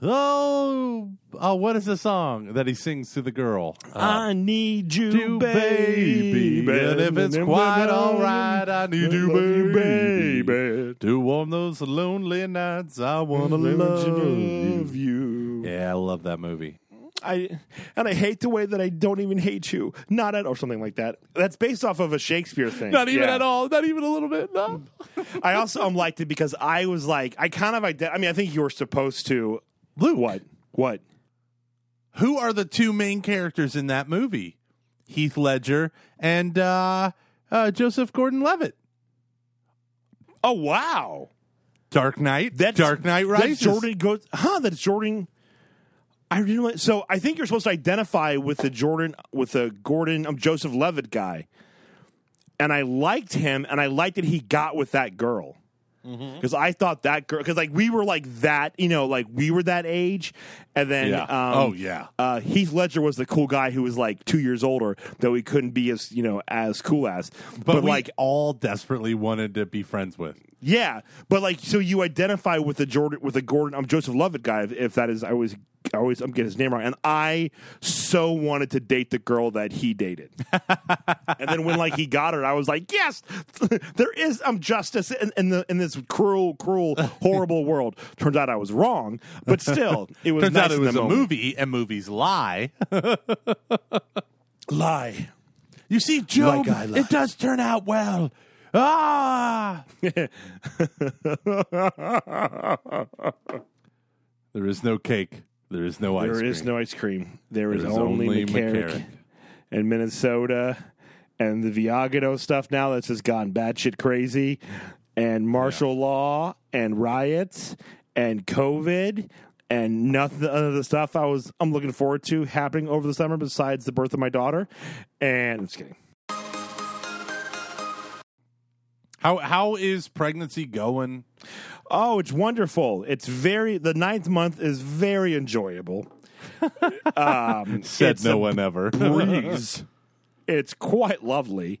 Oh, oh, what is the song that he sings to the girl? Uh, I need you, do, baby, baby, and if it's quite all right, I need you, baby, baby, to warm those lonely nights. I wanna love, love you. you. Yeah, I love that movie. I and I hate the way that I don't even hate you, not at or something like that. That's based off of a Shakespeare thing. Not even yeah. at all. Not even a little bit. No. I also um, liked it because I was like, I kind of ident- I mean, I think you were supposed to. Luke, what? What? Who are the two main characters in that movie? Heath Ledger and uh, uh, Joseph Gordon-Levitt. Oh wow! Dark Knight. That's Dark Knight Rises. That's Jordan goes. Huh? That's Jordan. I didn't like, so I think you're supposed to identify with the Jordan, with the Gordon, um, Joseph Levitt guy, and I liked him, and I liked that he got with that girl because mm-hmm. I thought that girl because like we were like that, you know, like we were that age, And then, yeah. Um, oh yeah, uh, Heath Ledger was the cool guy who was like two years older, though he couldn't be as you know as cool as. But, but we like all desperately wanted to be friends with. Yeah, but like so you identify with the Jordan with the Gordon um, Joseph Levitt guy if, if that is I always I always I'm getting his name wrong, and I so wanted to date the girl that he dated, and then when like he got her, I was like, yes, there is um justice in, in the in this cruel, cruel, horrible world. Turns out I was wrong, but still, it was. Turns nice out it was a moment. Movie, and movies lie, lie. You see, Job, like it does turn out well. Ah! There is no cake. There is no ice there cream. There is no ice cream. There, there is, is only, only McCarrick, McCarrick and Minnesota and the Viagodo stuff now that's just gone batshit crazy and martial yeah. law and riots and COVID and nothing of the stuff I was, I'm looking forward to happening over the summer besides the birth of my daughter. And I'm just kidding. How how is pregnancy going? Oh, it's wonderful. It's very the ninth month is very enjoyable. Um, Said no one ever. Breeze. It's quite lovely,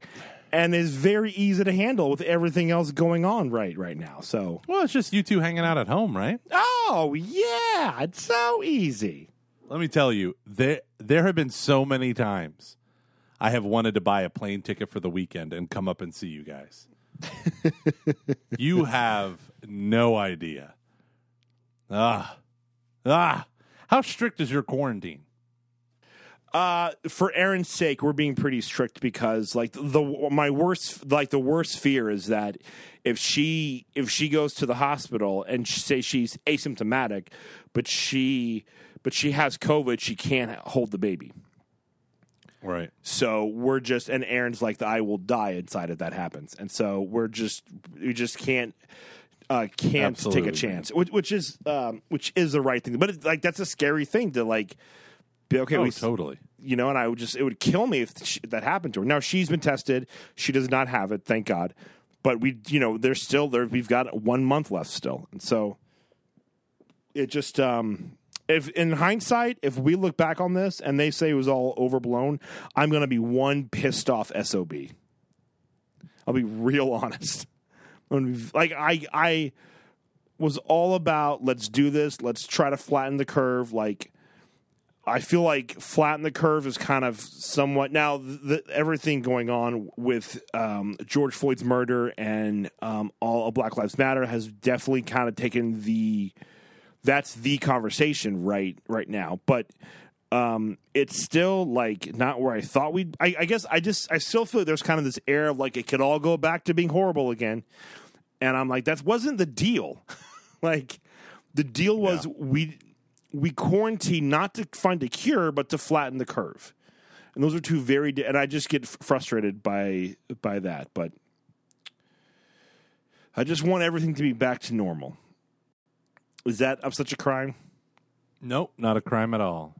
and is very easy to handle with everything else going on right right now. So well, it's just you two hanging out at home, right? Oh yeah, it's so easy. Let me tell you, there there have been so many times I have wanted to buy a plane ticket for the weekend and come up and see you guys. You have no idea. Ah, ah. How strict is your quarantine? Uh, for Aaron's sake, we're being pretty strict because, like, the my worst, like, the worst fear is that if she if she goes to the hospital and she, say she's asymptomatic, but she but she has COVID, she can't hold the baby. Right. So we're just, and Aaron's like, the, I will die inside if that happens. And so we're just, we just can't, uh, can't Absolutely. take a chance, which, which is, um, which is the right thing. But it's like, that's a scary thing to like, be okay. Oh, we, totally. You know, and I would just, it would kill me if she, that happened to her. Now she's been tested. She does not have it. Thank God. But we, you know, there's still there. We've got one month left still. And so it just, um, if in hindsight, if we look back on this and they say it was all overblown, I'm going to be one pissed off S O B. I'll be real honest. I'm be, like I, I was all about let's do this. Let's try to flatten the curve. Like I feel like flatten the curve is kind of somewhat now the, everything going on with um, George Floyd's murder and um, all of Black Lives Matter has definitely kind of taken the. That's the conversation right right now, but um, it's still like not where I thought we'd. I, I guess I just I still feel like there's kind of this air of like it could all go back to being horrible again, and I'm like that wasn't the deal. Like the deal was yeah. we we quarantine not to find a cure, but to flatten the curve, and those are two very. Di- and I just get f- frustrated by by that, but I just want everything to be back to normal. Is that of such a crime? Nope, not a crime at all.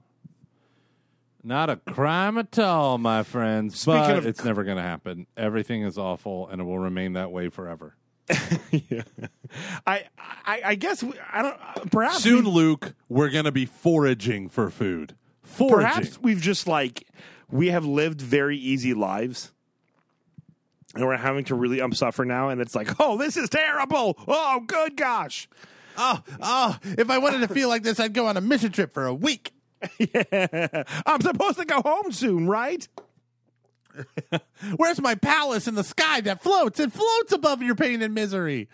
Not a crime at all, my friends. Speaking but of it's cr- never going to happen. Everything is awful, and it will remain that way forever. yeah. I, I, I guess we, I don't. Perhaps soon, we, Luke, we're going to be foraging for food. Foraging. Perhaps we've just like we have lived very easy lives. And we're having to really um suffer now, and it's like, oh, this is terrible. Oh, good gosh. Oh, oh, if I wanted to feel like this, I'd go on a mission trip for a week. yeah. I'm supposed to go home soon, right? Where's my palace in the sky that floats? It floats above your pain and misery.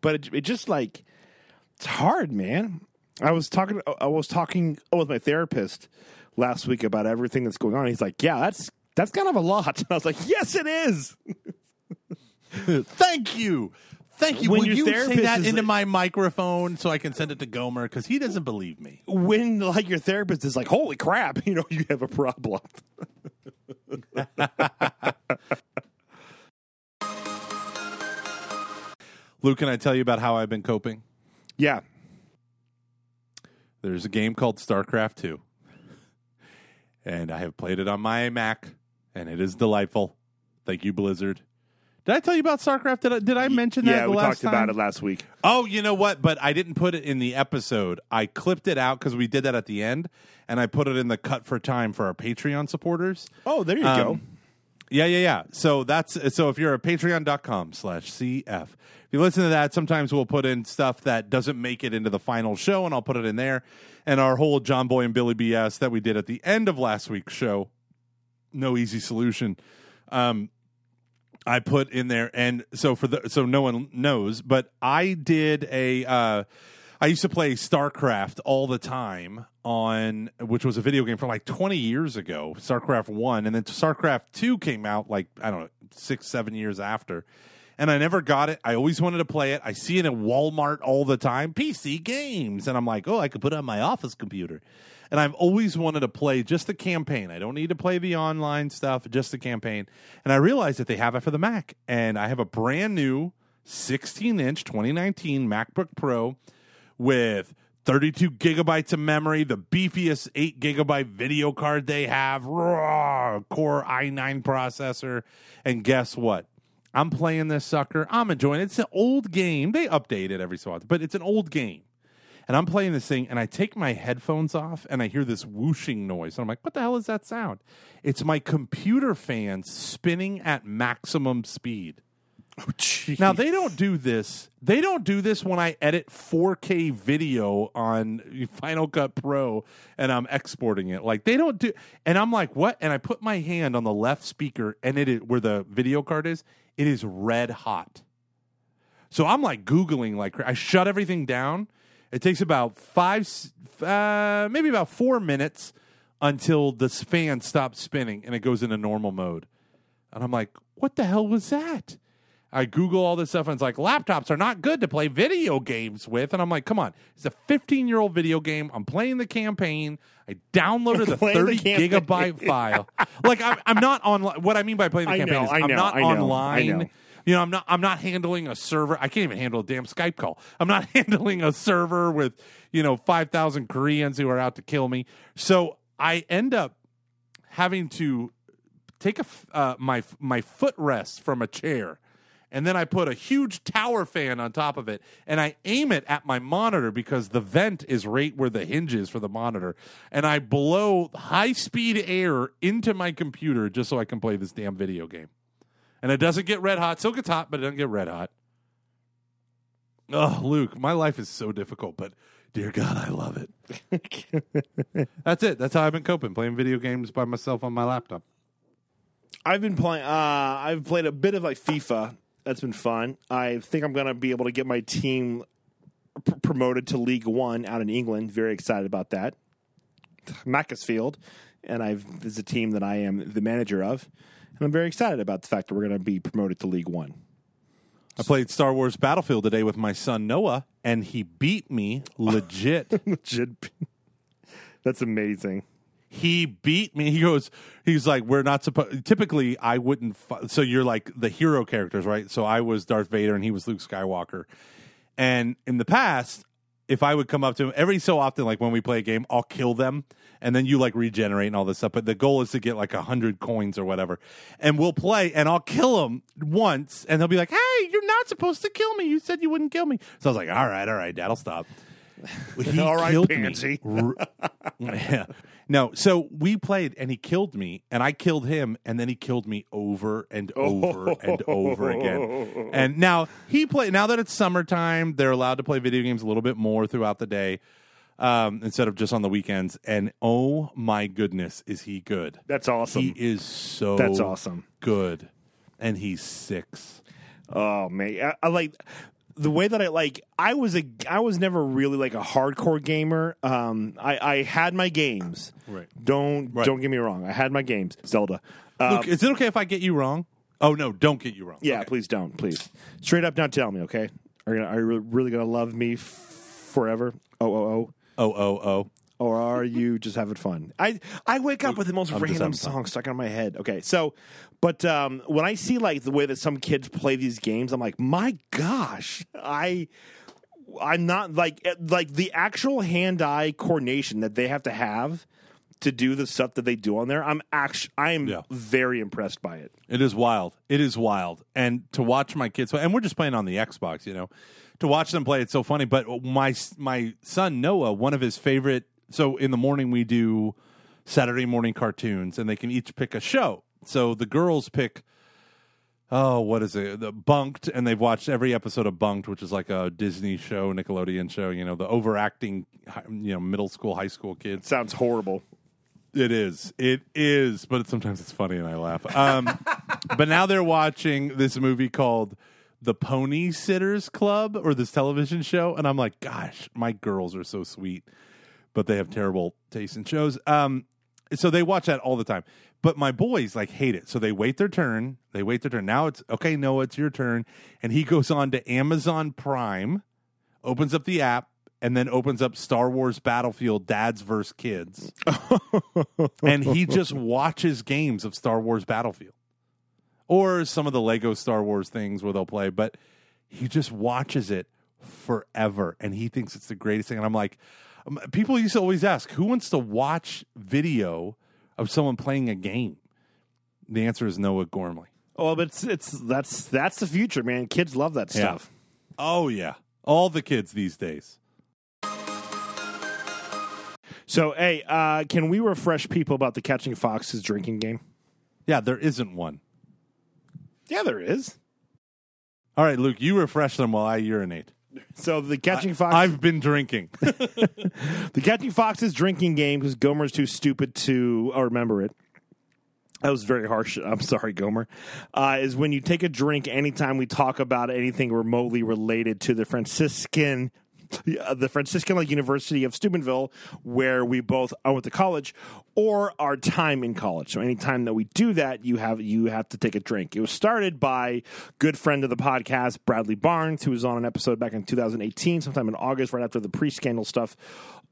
But it, it just like, it's hard, man. I was talking, I was talking with my therapist last week about everything that's going on. He's like, yeah, that's, that's kind of a lot. And I was like, yes, it is. Thank you. Thank you. When Will you say that into like, my microphone so I can send it to Gomer? Because he doesn't believe me. When like your therapist is like, holy crap, you know, you have a problem. Luke, can I tell you about how I've been coping? Yeah. There's a game called StarCraft two. And I have played it on my Mac. And it is delightful. Thank you, Blizzard. Did I tell you about StarCraft? Did I, did I mention yeah, that the last time? Yeah, we talked about it last week. Oh, you know what? But I didn't put it in the episode. I clipped it out because we did that at the end, and I put it in the cut for time for our Patreon supporters. Oh, there you um, go. Yeah, yeah, yeah. So that's so if you're at patreon dot com slash C F, if you listen to that, sometimes we'll put in stuff that doesn't make it into the final show, and I'll put it in there. And our whole John Boy and Billy B S that we did at the end of last week's show, no easy solution. Um I put in there, and so for the so no one knows, but I did a uh, I used to play StarCraft all the time on, which was a video game from like twenty years ago, StarCraft one, and then StarCraft two came out like I don't know six seven years after, and I never got it. I always wanted to play it. I see it at Walmart all the time, P C games, and I'm like, oh, I could put it on my office computer, and I've always wanted to play just the campaign. I don't need to play the online stuff, just the campaign. And I realized that they have it for the Mac. And I have a brand new sixteen-inch twenty nineteen MacBook Pro with thirty-two gigabytes of memory, the beefiest eight gigabyte video card they have, raw Core i nine processor. And guess what? I'm playing this sucker. I'm enjoying it. It's an old game. They update it every so often, but it's an old game. And I'm playing this thing, and I take my headphones off, and I hear this whooshing noise. And I'm like, what the hell is that sound? It's my computer fans spinning at maximum speed. Oh, geez. Now, they don't do this. They don't do this when I edit four K video on Final Cut Pro, and I'm exporting it. Like, they don't do – and I'm like, what? And I put my hand on the left speaker, and it is, where the video card is, it is red hot. So I'm, like, Googling. Like, I shut everything down. It takes about five, uh, maybe about four minutes until the fan stops spinning and it goes into normal mode. And I'm like, what the hell was that? I Google all this stuff and it's like, laptops are not good to play video games with. And I'm like, come on. It's a fifteen-year-old video game. I'm playing the campaign. I downloaded the thirty gigabyte file. Like, I'm, I'm not online. What I mean by playing the I campaign know, is I I'm know, not I know, online. I know. You know, I'm not I'm not handling a server. I can't even handle a damn Skype call. I'm not handling a server with, you know, five thousand Koreans who are out to kill me. So I end up having to take a, uh, my my footrest from a chair, and then I put a huge tower fan on top of it, and I aim it at my monitor because the vent is right where the hinge is for the monitor, and I blow high-speed air into my computer just so I can play this damn video game. And it doesn't get red hot. Still gets hot, but it doesn't get red hot. Oh, Luke, my life is so difficult, but dear God, I love it. That's it. That's how I've been coping, playing video games by myself on my laptop. I've been playing. Uh, I've played a bit of like FIFA. That's been fun. I think I'm going to be able to get my team p- promoted to League One out in England. Very excited about that. Macclesfield, and I've is a team that I am the manager of. And I'm very excited about the fact that we're going to be promoted to League One. I played Star Wars Battlefield today with my son Noah, and he beat me legit. Legit. That's amazing. He beat me. He goes, he's like, we're not supposed. Typically, I wouldn't. Fu- so you're like the hero characters, right? So I was Darth Vader, and he was Luke Skywalker. And in the past, if I would come up to him every so often, like when we play a game, I'll kill them. And then you like regenerate and all this stuff. But the goal is to get like a hundred coins or whatever. And we'll play and I'll kill him once. And they'll be like, hey, you're not supposed to kill me. You said you wouldn't kill me. So I was like, all right, all right, dad, I'll stop. He all right, Pansy. Yeah. No, so we played and he killed me and I killed him and then he killed me over and over and over again. And now he play. Now that it's summertime, they're allowed to play video games a little bit more throughout the day um, instead of just on the weekends. And oh my goodness, is he good? That's awesome. He is so that's awesome good, and he's six. Oh man, I, I like. The way that I like, I was a, I was never really like a hardcore gamer. Um, I, I had my games. Right. Don't right. don't get me wrong. I had my games. Zelda. Um, Luke, is it okay if I get you wrong? Oh no, don't get you wrong. Yeah, okay. Please don't. Please, straight up, don't tell me. Okay, are you, are you really gonna love me f- forever? Oh oh oh oh oh oh. Or are you just having fun? I, I wake up with the most I'm random song stuck in my head. Okay, so, but um, when I see, like, the way that some kids play these games, I'm like, my gosh, I, I'm not, like, like the actual hand-eye coordination that they have to have to do the stuff that they do on there, I'm actually I'm yeah. very impressed by it. It is wild. It is wild. And to watch my kids, and we're just playing on the Xbox, you know, to watch them play, it's so funny. But my my son Noah, one of his favorite. So in the morning we do Saturday morning cartoons, and they can each pick a show. So the girls pick. Oh, what is it? The Bunked, and they've watched every episode of Bunked, which is like a Disney show, Nickelodeon show, you know, the overacting, you know, middle school, high school kids. It sounds horrible. It is. It is, but sometimes it's funny and I laugh. Um, but now they're watching this movie called The Pony Sitters Club, or this television show, and I'm like, gosh, my girls are so sweet, but they have terrible taste in shows. Um, so they watch that all the time. But my boys, like, hate it. So they wait their turn. They wait their turn. Now it's, okay, Noah, it's your turn. And he goes on to Amazon Prime, opens up the app, and then opens up Star Wars Battlefield Dads versus Kids. And he just watches games of Star Wars Battlefield. Or some of the Lego Star Wars things where they'll play. But he just watches it forever. And he thinks it's the greatest thing. And I'm like, people used to always ask, who wants to watch video of someone playing a game? The answer is Noah Gormley. Oh, but it's it's that's that's the future, man. Kids love that stuff. Yeah. Oh yeah, all the kids these days. So hey, uh, can we refresh people about the Catching Foxes drinking game? Yeah, there isn't one. Yeah, there is. All right, Luke, you refresh them while I urinate. So the Catching Foxes... I've been drinking. The Catching Foxes drinking game, because Gomer's too stupid to remember it. That was very harsh. I'm sorry, Gomer. Uh, is when you take a drink anytime we talk about anything remotely related to the Franciscan... the Franciscan like University of Steubenville, where we both are with the college, or our time in college. So anytime that we do that, you have you have to take a drink. It was started by good friend of the podcast, Bradley Barnes, who was on an episode back in two thousand eighteen, sometime in August, right after the pre-scandal stuff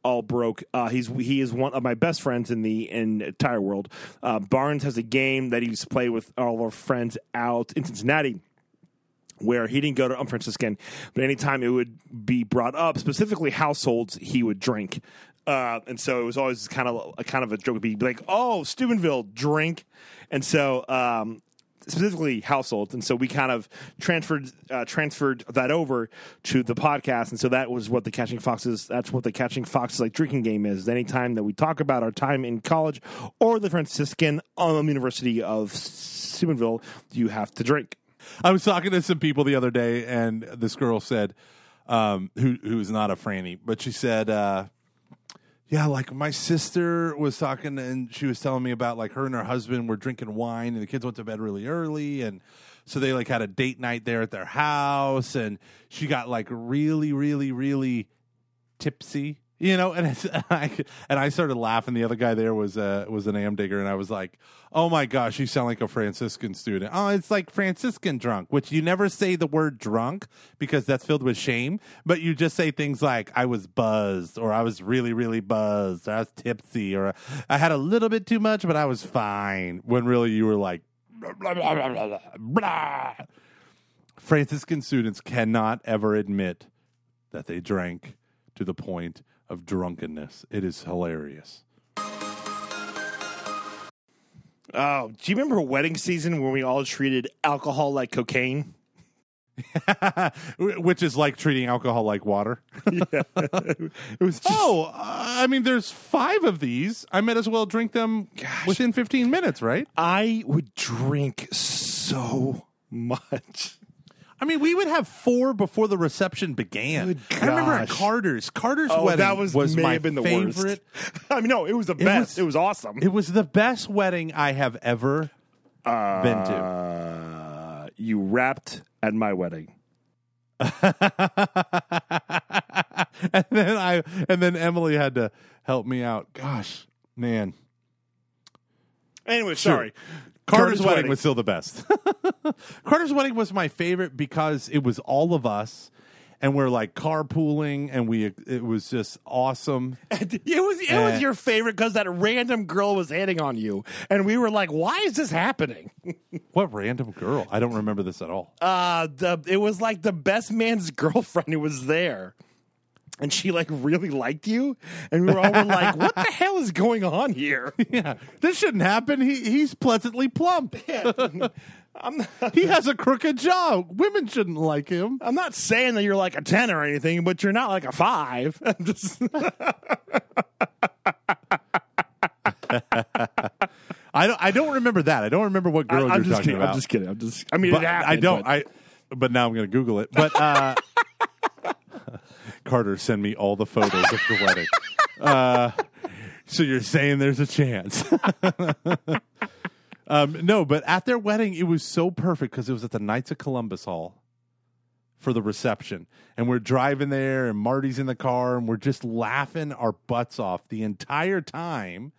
all broke. Uh, he's he is one of my best friends in the in entire world. Uh, Barnes has a game that he used to play with all of our friends out in Cincinnati, where he didn't go to um, Franciscan, but anytime it would be brought up, specifically households, he would drink. Uh, and so it was always kind of a kind of a joke. It'd be like, oh, Steubenville, drink. And so um, specifically households. And so we kind of transferred uh, transferred that over to the podcast. And so that was what the Catching Foxes, that's what the Catching Foxes like drinking game is. Anytime that we talk about our time in college or the Franciscan um, University of Steubenville, you have to drink. I was talking to some people the other day, and this girl said, um, who who is not a Franny, but she said, uh, yeah, like my sister was talking, and she was telling me about like her and her husband were drinking wine, and the kids went to bed really early, and so they like had a date night there at their house, and she got like really, really, really tipsy, you know, and it's, and I, and I started laughing. The other guy there was uh, was an am digger, and I was like, "Oh my gosh, you sound like a Franciscan student." Oh, it's like Franciscan drunk, which you never say the word drunk because that's filled with shame, but you just say things like, "I was buzzed," or "I was really, really buzzed," or "I was tipsy," or "I had a little bit too much, but I was fine." When really you were like, blah, blah, blah, blah, blah, blah. Franciscan students cannot ever admit that they drank to the point of drunkenness. It is hilarious. Oh, do you remember wedding season when we all treated alcohol like cocaine? Which is like treating alcohol like water. Yeah. It was just... Oh, I mean, there's five of these. I might as well drink them Gosh. within fifteen minutes, right? I would drink so much. I mean, we would have four before the reception began. I remember at Carter's. Carter's oh, wedding that was, was may my have been the favorite. Worst. I mean, no, it was the it best. Was, it was awesome. It was the best wedding I have ever uh, been to. You rapped at my wedding. And then I and then Emily had to help me out. Gosh, man. Anyway, sure. sorry. Carter's, Carter's wedding, wedding was still the best. Carter's wedding was my favorite because it was all of us, and we're like carpooling, and we it was just awesome. And it was it and was your favorite because that random girl was hitting on you, and we were like, "Why is this happening?" What random girl? I don't remember this at all. Uh, the, it was like the best man's girlfriend who was there. and she like really liked you, and we were all were like, what the hell is going on here? Yeah, this shouldn't happen. He he's pleasantly plump. Yeah. I'm not, he has a crooked jaw. Women shouldn't like him. I'm not saying that you're like a ten or anything, but you're not like a five. I'm just I don't. I don't remember that. I don't remember what girl I, you're talking kidding. about. I'm just kidding. I'm just. I mean, but it happened, I don't. But. I. But now I'm going to Google it. But uh, Carter, send me all the photos of your wedding. Uh, so you're saying there's a chance? um, no, but at their wedding, it was so perfect because it was at the Knights of Columbus Hall for the reception, and we're driving there, and Marty's in the car, and we're just laughing our butts off the entire time.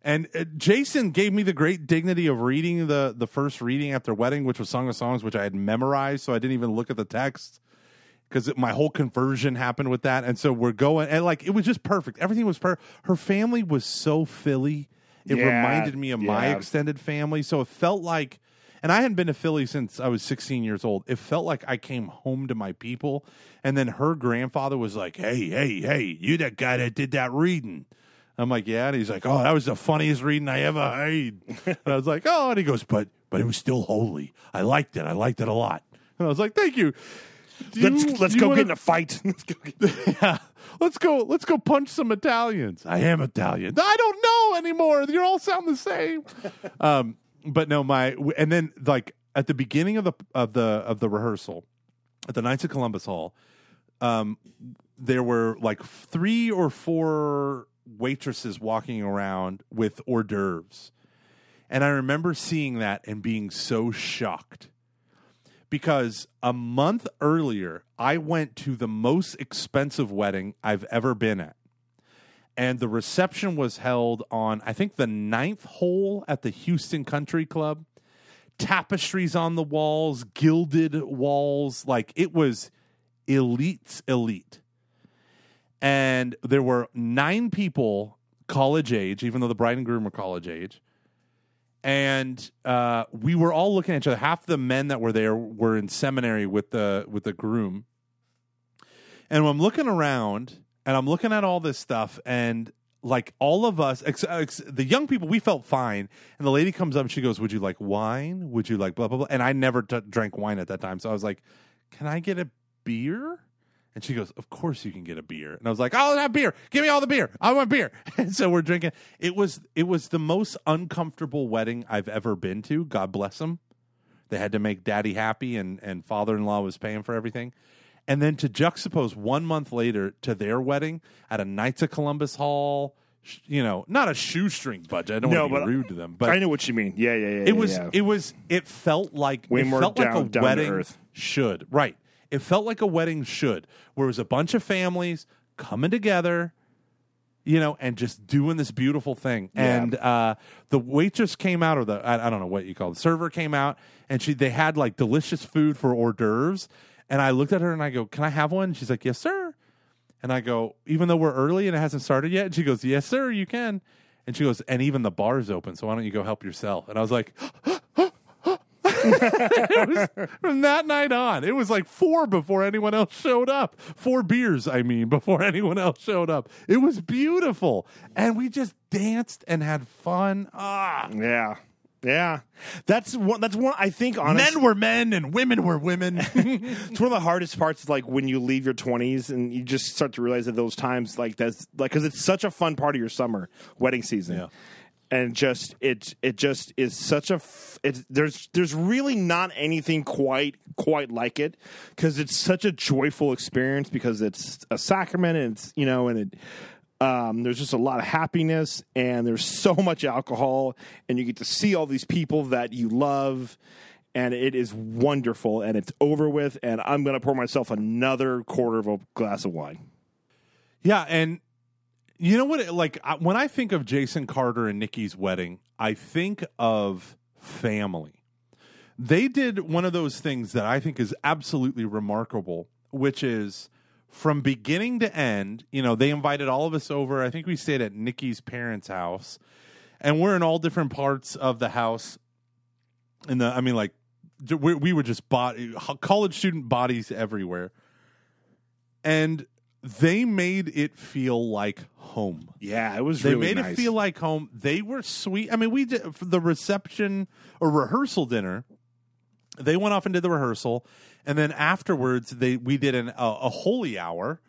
And uh, Jason gave me the great dignity of reading the, the first reading after wedding, which was Song of Songs, which I had memorized, so I didn't even look at the text because my whole conversion happened with that. And so we're going, and like it was just perfect. Everything was perfect. Her family was so Philly. It yeah, reminded me of yeah. my extended family. So it felt like, and I hadn't been to Philly since I was sixteen years old. It felt like I came home to my people. And then her grandfather was like, hey, hey, hey, you that guy that did that reading. I'm like, yeah. And he's like, oh, that was the funniest reading I ever heard. And I was like, oh. And he goes, but but it was still holy. I liked it. I liked it a lot. And I was like, thank you. Do let's you, let's go wanna... get in a fight. Let's go. Get... yeah. Let's go. Let's go punch some Italians. I am Italian. I don't know anymore. You all sound the same. um, but no, my and then like at the beginning of the of the of the rehearsal at the Knights of Columbus Hall, um, there were like three or four waitresses walking around with hors d'oeuvres, and I remember seeing that and being so shocked because a month earlier I went to the most expensive wedding I've ever been at, and the reception was held on I think the ninth hole at the Houston Country Club. Tapestries on the walls, gilded walls, like it was elite's elite. And there were nine people college age, even though the bride and groom were college age. And uh, we were all looking at each other. Half the men that were there were in seminary with the with the groom. And I'm looking around, and I'm looking at all this stuff, and like all of us, ex- ex- the young people, we felt fine. And the lady comes up, and she goes, would you like wine? Would you like blah, blah, blah? And I never t- drank wine at that time. So I was like, can I get a beer? And she goes, of course you can get a beer. And I was like, I'll have beer. Give me all the beer. I want beer. And so we're drinking. It was it was the most uncomfortable wedding I've ever been to. God bless them. They had to make daddy happy, and, and father-in-law was paying for everything. And then to juxtapose one month later to their wedding at a Knights of Columbus Hall, you know, not a shoestring budget. I don't no, want to be rude to them, but I know what you mean. Yeah, yeah, yeah. It yeah, was yeah. it was it felt like Way it more felt down, like a down wedding to earth. should. Right. It felt like a wedding should, where it was a bunch of families coming together, you know, and just doing this beautiful thing. Yeah. And uh, the waitress came out, or the, I, I don't know what you call it, the server came out, and she they had, like, delicious food for hors d'oeuvres. And I looked at her, and I go, can I have one? And she's like, yes, sir. And I go, even though we're early and it hasn't started yet? And she goes, yes, sir, you can. And she goes, and even the bar's open, so why don't you go help yourself? And I was like, it was, from that night on, it was like four before anyone else showed up. Four beers, I mean, before anyone else showed up. It was beautiful, and we just danced and had fun. Ah, yeah, yeah. That's one. That's one. I think honestly, men were men and women were women. It's one of the hardest parts. Is like when you leave your twenties and you just start to realize that those times, like that's like because it's such a fun part of your summer wedding season. Yeah. And just it, it just is such a. F- it, there's there's really not anything quite quite like it because it's such a joyful experience because it's a sacrament and it's you know and it um, there's just a lot of happiness and there's so much alcohol and you get to see all these people that you love and it is wonderful and it's over with and I'm gonna pour myself another quarter of a glass of wine. Yeah, and. You know what? Like when I think of Jason Carter and Nikki's wedding, I think of family. They did one of those things that I think is absolutely remarkable, which is from beginning to end. You know, they invited all of us over. I think we stayed at Nikki's parents' house, and we're in all different parts of the house. And the, I mean, like we, we were just body, college student bodies everywhere, and They made it feel like home. Yeah, it was they really nice. They made it feel like home. They were sweet. I mean, we did for the reception or rehearsal dinner. They went off and did the rehearsal, and then afterwards they we did an, a, a holy hour,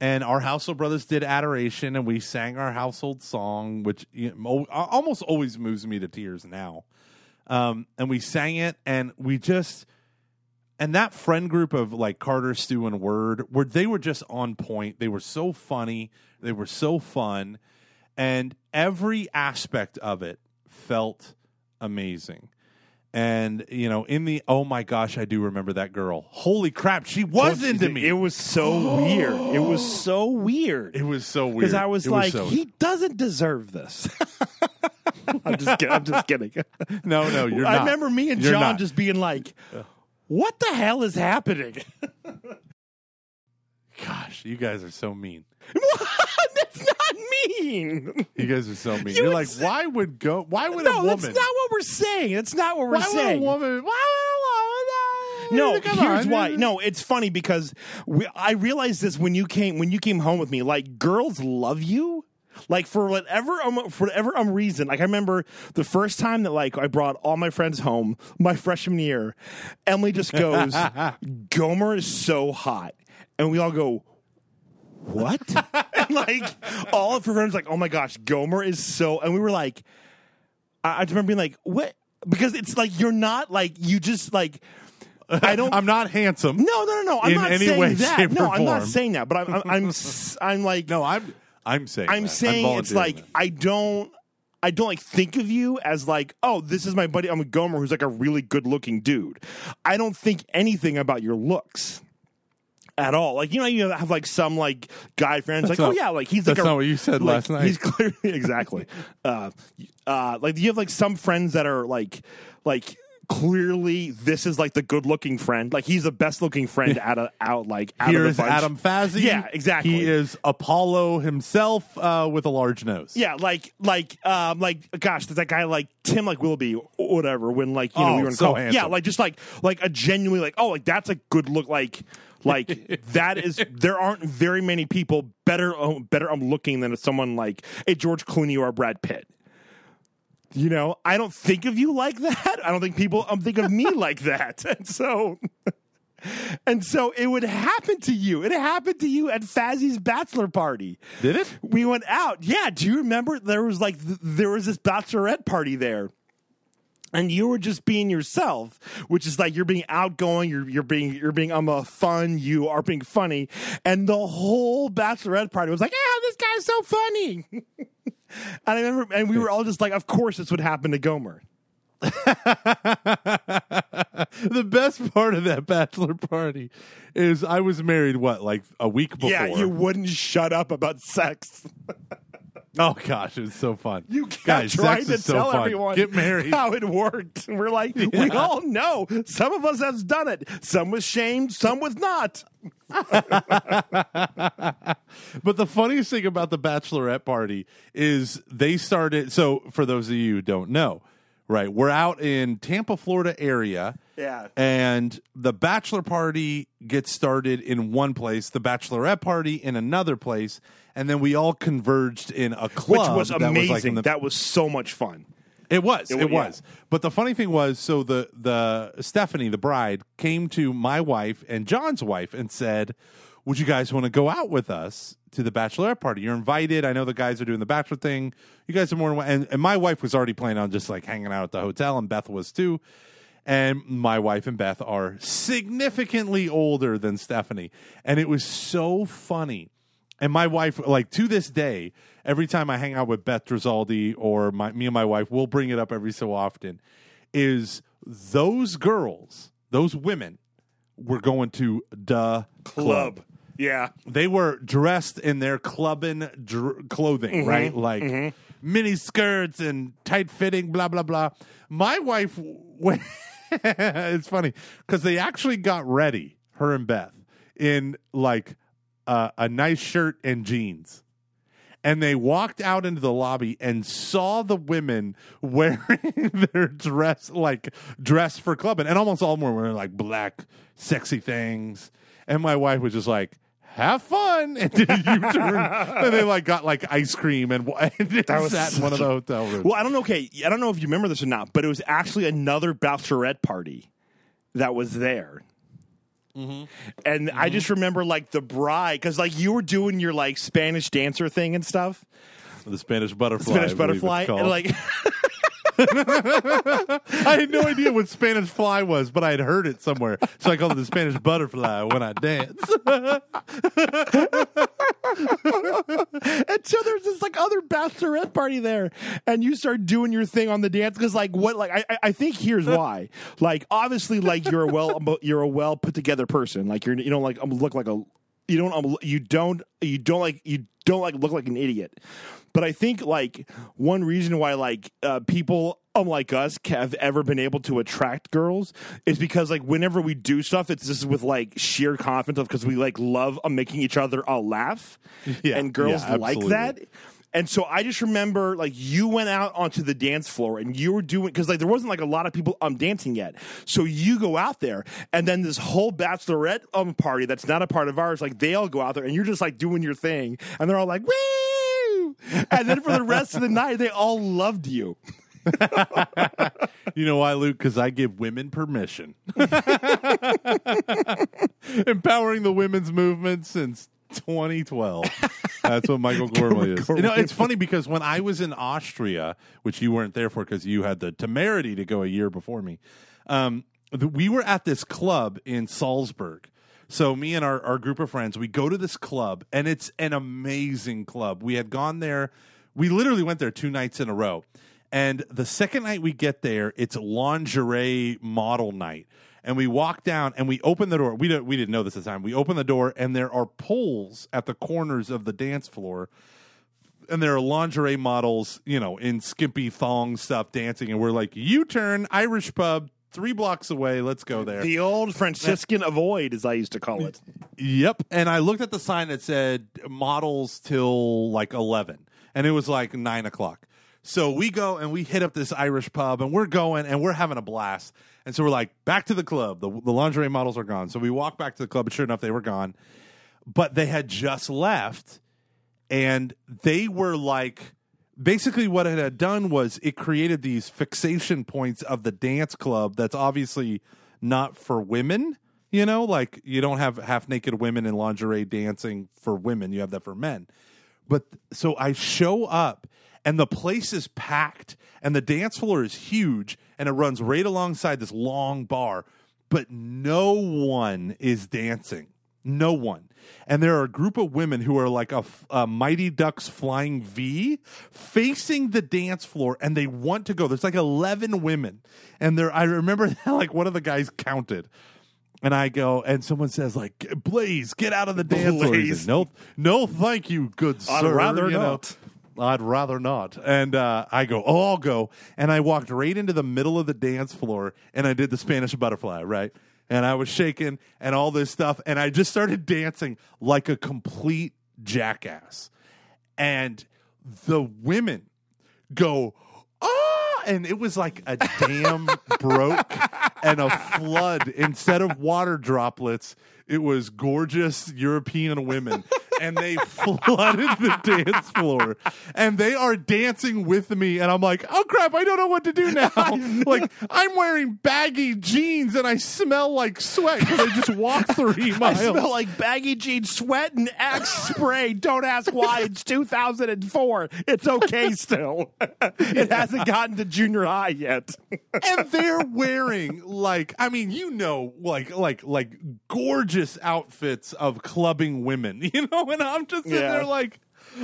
and our household brothers did adoration, and we sang our household song, which you know, almost always moves me to tears now. Um, and we sang it, and we just... And that friend group of like Carter, Stu, and Word, where they were just on point. They were so funny. They were so fun. And every aspect of it felt amazing. And, you know, in the, oh my gosh, I do remember that girl. Holy crap, she was into me. It was so weird. It was so weird. It was so weird. Because I was it like, was so he doesn't deserve this. I'm just kidding. I'm just kidding. No, no, you're not. I remember me and you're John not. just being like, what the hell is happening? Gosh, you guys are so mean. What? That's not mean. You guys are so mean. You You're like, say- why would go? Why would no, a woman? No, that's not what we're saying. That's not what we're why saying. Why would a woman? Why would a woman? No, Come here's on. why. No, it's funny because we, I realized this when you came when you came home with me. Like, girls love you. Like, for whatever um, for whatever um, reason, like, I remember the first time that, like, I brought all my friends home my freshman year, Emily just goes, Gomer is so hot. And we all go, what? And, like, all of her friends like, oh, my gosh, Gomer is so... And we were like... I, I just remember being like, what? Because it's like, you're not, like, you just, like... I don't. I'm not handsome. No, no, no, no. I'm not saying way, that. No, I'm not saying that. But I'm, I'm, I'm, I'm like... No, I'm... I'm saying I'm that. saying I'm it's like that. I don't I don't like think of you as like, oh, this is my buddy. I'm a Gomer who's like a really good looking dude. I don't think anything about your looks at all. Like, you know, you have like some like guy friends that's like, not, oh yeah, like he's that's like not a, what you said like, last night. He's clearly exactly. uh, uh, like you have like some friends that are like like clearly, this is like the good-looking friend. Like he's the best-looking friend out of out. Like out here of the bunch. Adam Fazzi. Yeah, exactly. He is Apollo himself uh, with a large nose. Yeah, like like um, like gosh, there's that guy like Tim like Willoughby or whatever. When like you oh, know we were in so college. Yeah, like just like like a genuinely like oh like that's a good look like like that is there aren't very many people better um, better um, looking than someone like a George Clooney or a Brad Pitt. You know, I don't think of you like that. I don't think people um, think of me like that. And so, and so it would happen to you. It happened to you at Fazzi's bachelor party. Did it? We went out. Yeah. Do you remember there was like, th- there was this bachelorette party there and you were just being yourself, which is like, you're being outgoing. You're, you're being, you're being, I'm um, a fun. You are being funny. And the whole bachelorette party was like, ah, this guy's so funny. And I remember, and we were all just like, of course this would happen to Gomer. The best part of that bachelor party is I was married, what, like a week before? Yeah, you wouldn't shut up about sex. Oh, gosh, it's so fun. You guys tried to so tell fun. everyone Get married. How it worked. And we're like, yeah. we all know. Some of us have done it. Some with shame, some with not. But the funniest thing about the bachelorette party is they started. So for those of you who don't know, right, we're out in Tampa, Florida area. Yeah. And the bachelor party gets started in one place, the bachelorette party in another place, and then we all converged in a club. Which was amazing. That was, like the... that was so much fun. It was. It, it was. Yeah. But the funny thing was, so the the Stephanie, the bride, came to my wife and John's wife and said, would you guys want to go out with us to the bachelorette party? You're invited. I know the guys are doing the bachelor thing. You guys are more than... And, and my wife was already planning on just like hanging out at the hotel, and Beth was too. And my wife and Beth are significantly older than Stephanie. And it was so funny. And my wife, like, to this day, every time I hang out with Beth Drizaldi or my, me and my wife, we'll bring it up every so often, is those girls, those women, were going to the club. club. Yeah. They were dressed in their clubbing dr- clothing, mm-hmm. right? Like, mm-hmm. mini skirts and tight-fitting, blah, blah, blah. My wife, went it's funny, because they actually got ready, her and Beth, in, like... Uh, a nice shirt and jeans. And they walked out into the lobby and saw the women wearing their dress, like dress for clubbing. And almost all of them were wearing like black, sexy things. And my wife was just like, have fun, and did a U-turn. And they like got like ice cream and, and that was sat in one of the hotel rooms. Well, I don't know. Okay, I don't know if you remember this or not, but it was actually another bachelorette party that was there. Mm-hmm. And mm-hmm. I just remember like the bride, because like you were doing your like Spanish dancer thing and stuff. The Spanish butterfly. The Spanish butterfly, and like. I had no idea what Spanish fly was, but I had heard it somewhere, so I called it the Spanish butterfly when I dance. And so there's this like other bachelorette party there, and you start doing your thing on the dance because like what like I I think here's why, like obviously like you're a well you're a well put together person, like you're you don't like look like a you don't you don't you don't like you don't like look like an idiot. But I think, like, one reason why, like, uh, people unlike us have ever been able to attract girls is because, like, whenever we do stuff, it's just with, like, sheer confidence because we, like, love making each other all laugh. Yeah, and girls yeah, like that. And so I just remember, like, you went out onto the dance floor and you were doing – because, like, there wasn't, like, a lot of people um, dancing yet. So you go out there and then this whole bachelorette um, party that's not a part of ours, like, they all go out there and you're just, like, doing your thing. And they're all like, wee! And then for the rest of the night, they all loved you. You know why, Luke? Because I give women permission. Empowering the women's movement since twenty twelve. That's what Michael Gormley is. You know, it's funny because when I was in Austria, which you weren't there for because you had the temerity to go a year before me, um, we were at this club in Salzburg. So me and our, our group of friends, we go to this club, and it's an amazing club. We had gone there. We literally went there two nights in a row. And the second night we get there, it's lingerie model night. And we walk down, and we open the door. We didn't, we didn't know this at the time. We open the door, and there are poles at the corners of the dance floor. And there are lingerie models, you know, in skimpy thong stuff dancing. And we're like, U-turn, Irish pub. Three blocks away, let's go there. The old Franciscan avoid, as I used to call it. Yep. And I looked at the sign that said models till like eleven. And it was like nine o'clock. So we go and we hit up this Irish pub and we're going and we're having a blast. And so we're like, back to the club. The, the lingerie models are gone. So we walk back to the club and sure enough, they were gone. But they had just left and they were like... Basically, what it had done was it created these fixation points of the dance club that's obviously not for women, you know? Like, you don't have half-naked women in lingerie dancing for women. You have that for men. But so I show up, and the place is packed, and the dance floor is huge, and it runs right alongside this long bar, but no one is dancing. No one. And there are a group of women who are like a, a Mighty Ducks flying V facing the dance floor, and they want to go. There's like eleven women. And there, I remember like one of the guys counted. And I go, and someone says, like, please get out of the dance please. floor. He said, no, no, thank you, good I'd sir. I'd rather you not. Know, I'd rather not. And uh, I go, oh, I'll go. And I walked right into the middle of the dance floor, and I did the Spanish butterfly, right? And I was shaking and all this stuff. And I just started dancing like a complete jackass. And the women go, ah! And it was like a dam broke and a flood. Instead of water droplets, it was gorgeous European women. And they flooded the dance floor. And they are dancing with me. And I'm like, oh, crap, I don't know what to do now. Like, I'm wearing baggy jeans and I smell like sweat because I just walked three miles. I smell like baggy jeans, sweat, and Axe spray. Don't ask why. It's two thousand four. It's okay still. It hasn't gotten to junior high yet. And they're wearing, like, I mean, you know, like, like, like gorgeous outfits of clubbing women, you know? And I'm just sitting yeah. there like,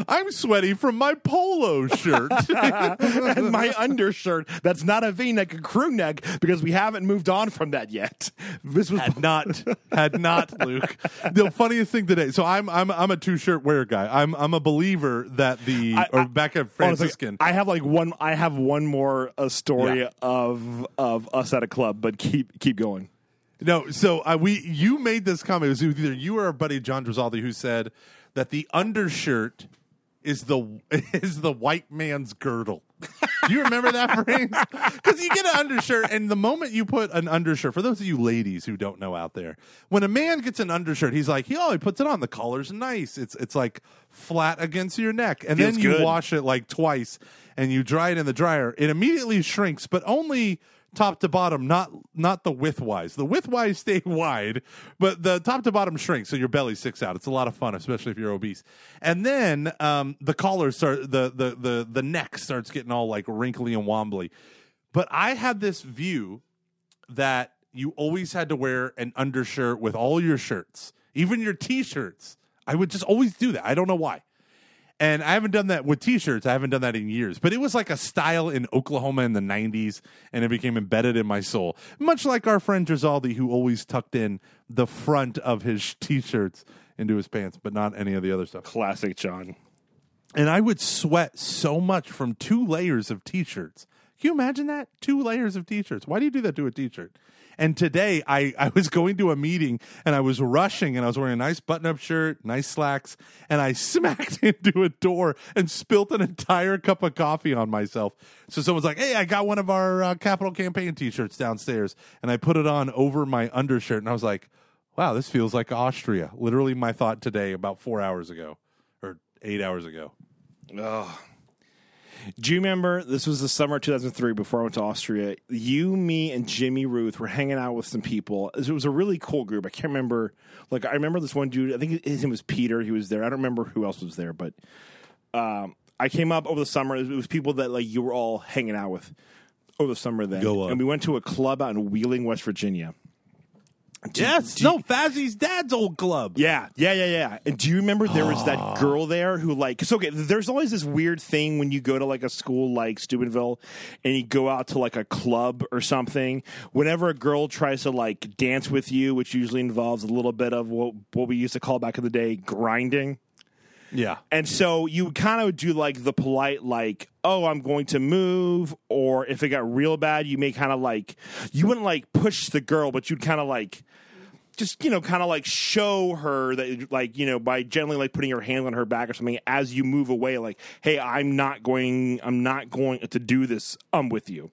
I'm sweaty from my polo shirt and my undershirt. That's not a V-neck, a crew neck, because we haven't moved on from that yet. This was had not, had not, Luke. The funniest thing today. So I'm, I'm, I'm a two-shirt wearer guy. I'm, I'm a believer that the I, or I, back at Franciscan. I have like one. I have one more a story yeah. of of us at a club, but keep keep going. No, so uh, we you made this comment. It was either you or our buddy John Drizaldi who said that the undershirt is the is the white man's girdle. Do you remember that phrase? Because you get an undershirt, and the moment you put an undershirt, for those of you ladies who don't know out there, when a man gets an undershirt, he's like, he always puts it on. The collar's nice. It's it's like flat against your neck. And Feels then you good. wash it like twice, and you dry it in the dryer. It immediately shrinks, but only top to bottom, not not the width-wise. The width-wise stay wide, but the top to bottom shrinks, so your belly sticks out. It's a lot of fun, especially if you're obese. And then um, the collar start, the, the the the neck starts getting all like wrinkly and wombly. But I had this view that you always had to wear an undershirt with all your shirts, even your T-shirts. I would just always do that. I don't know why. And I haven't done that with T-shirts. I haven't done that in years. But it was like a style in Oklahoma in the nineties, and it became embedded in my soul. Much like our friend Grisaldi, who always tucked in the front of his T-shirts into his pants, but not any of the other stuff. Classic John. And I would sweat so much from two layers of T-shirts. Can you imagine that? Two layers of T-shirts. Why do you do that to a T-shirt? And today, I, I was going to a meeting, and I was rushing, and I was wearing a nice button-up shirt, nice slacks, and I smacked into a door and spilt an entire cup of coffee on myself. So someone's like, hey, I got one of our uh, Capital Campaign T-shirts downstairs, and I put it on over my undershirt, and I was like, wow, this feels like Austria. Literally my thought today about four hours ago, or eight hours ago. Ugh. Do you remember, this was the summer of two thousand three, before I went to Austria, you, me, and Jimmy Ruth were hanging out with some people. It was a really cool group. I can't remember. Like, I remember this one dude. I think his name was Peter. He was there. I don't remember who else was there. But um, I came up over the summer. It was people that, like, you were all hanging out with over the summer then. Go up. And we went to a club out in Wheeling, West Virginia. Do, yes, do no, Fazzy's dad's old club. Yeah, yeah, yeah, yeah. And do you remember there was that girl there who, like, because, okay, there's always this weird thing when you go to, like, a school like Steubenville and you go out to, like, a club or something. Whenever a girl tries to, like, dance with you, which usually involves a little bit of what, what we used to call back in the day grinding. Yeah. And so you kind of do, like, the polite, like, oh, I'm going to move. Or if it got real bad, you may kind of, like, you wouldn't, like, push the girl, but you'd kind of, like, just, you know, kind of, like, show her that, like, you know, by gently, like, putting your hand on her back or something as you move away. Like, hey, I'm not going, I'm not going to do this. I'm with you.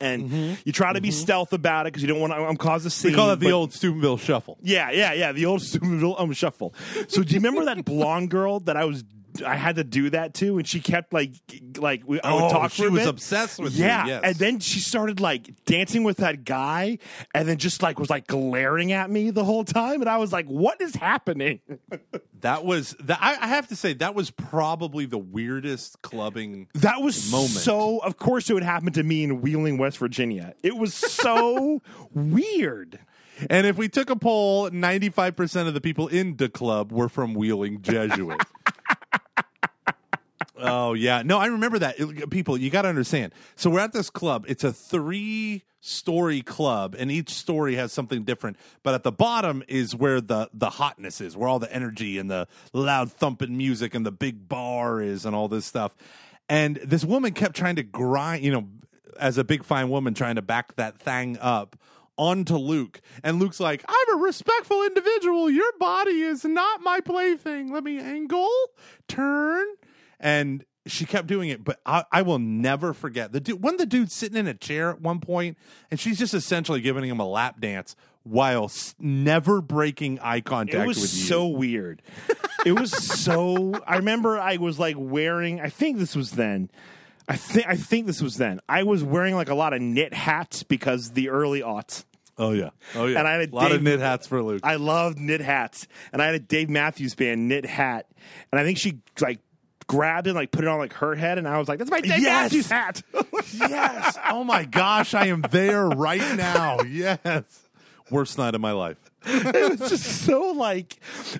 And mm-hmm. you try to be mm-hmm. stealth about it because you don't want to um, cause a scene. We call that the old Steubenville shuffle. Yeah, yeah, yeah, the old Steubenville um, shuffle. So do you remember that blonde girl that I was, I had to do that to? And she kept like, like we, I would oh, talk to her. She was bit. obsessed with yeah. me. Yeah, and then she started like dancing with that guy, and then just like was like glaring at me the whole time, and I was like, what is happening? That was that. I, I have to say that was probably the weirdest clubbing. That was moment. So. Of course, it would happen to me in Wheeling, West Virginia. It was so weird. And if we took a poll, ninety-five percent of the people in the club were from Wheeling Jesuit. Oh yeah, no, I remember that. It, people, you got to understand. So we're at this club. It's a three. Story club, and each story has something different, but at the bottom is where the the hotness is, where all the energy and the loud thumping music and the big bar is and all this stuff. And this woman kept trying to grind, you know, as a big fine woman, trying to back that thing up onto Luke, and Luke's like, I'm a respectful individual, your body is not my plaything, let me angle, turn. And she kept doing it, but I, I will never forget. The dude, one of the dudes sitting in a chair at one point, and she's just essentially giving him a lap dance while s- never breaking eye contact with you. It was so weird. It was so... I remember I was, like, wearing... I think this was then. I, th- I think this was then. I was wearing, like, a lot of knit hats because the early aughts. Oh, yeah. Oh, yeah. And I had a, a lot Dave, of knit hats for Luke. I loved knit hats. And I had a Dave Matthews Band knit hat. And I think she, like... grabbed it, like put it on like her head, and I was like, that's my Dave Matthews hat. Yes. Oh my gosh, I am there right now. Yes. Worst night of my life. It was just so like,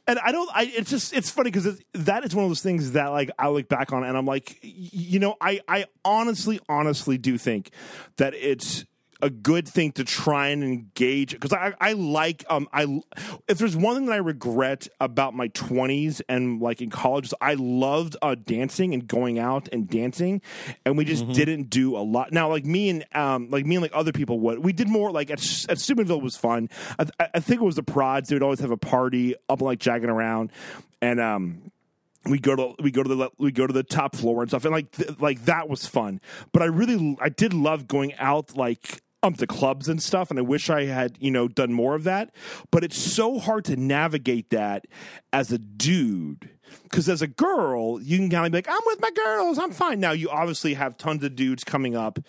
and I don't, I, it's just, it's funny because it's, that is one of those things that like I look back on and I'm like, you know, I, I honestly, honestly do think that it's a good thing to try and engage, because I, I like um I if there's one thing that I regret about my twenties and like in college is I loved uh, dancing and going out and dancing, and we just mm-hmm. didn't do a lot. Now like me and um like me and like other people would we did more like at, at Steubenville was fun. I, I think it was the prods, they would always have a party up like jagging around, and um. We go to we go to the we go to the top floor and stuff, and like th- like that was fun. But I really I did love going out like um to clubs and stuff, and I wish I had you know done more of that. But it's so hard to navigate that as a dude, because as a girl you can kind of be like, I'm with my girls, I'm fine. Now you obviously have tons of dudes coming up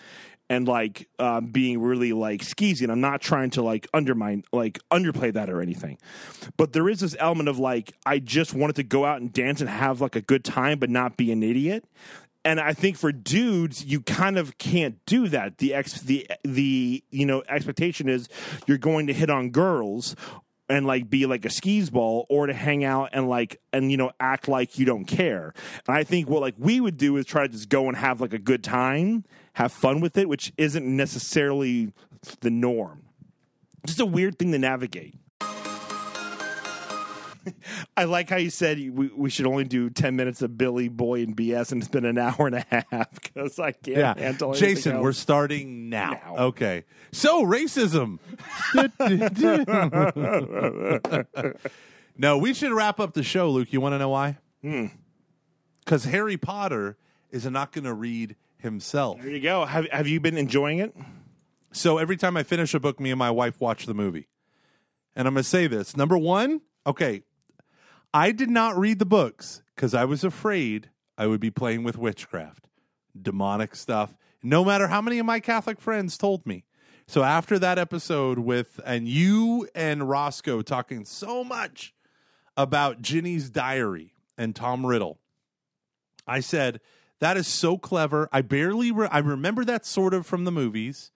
and like uh, being really like skeezy, and I'm not trying to like undermine, like underplay that or anything, but there is this element of like I just wanted to go out and dance and have like a good time, but not be an idiot. And I think for dudes, you kind of can't do that. The ex, the the you know expectation is you're going to hit on girls and like be like a skis ball, or to hang out and like and you know act like you don't care. And I think what like we would do is try to just go and have like a good time, have fun with it, which isn't necessarily the norm. Just a weird thing to navigate. I like how you said we, we should only do ten minutes of Billy Boy and B S, and it's been an hour and a half because I can't yeah. handle anything else. Jason, we're starting now. now. Okay. So, racism. No, we should wrap up the show, Luke. You want to know why? Because hmm. Harry Potter is not going to read himself. There you go. Have, have you been enjoying it? So, every time I finish a book, me and my wife watch the movie. And I'm going to say this. Number one, okay, I did not read the books because I was afraid I would be playing with witchcraft, demonic stuff, no matter how many of my Catholic friends told me. So after that episode with, and you and Roscoe talking so much about Ginny's diary and Tom Riddle, I said, that is so clever. I barely, re- I remember that sort of from the movies.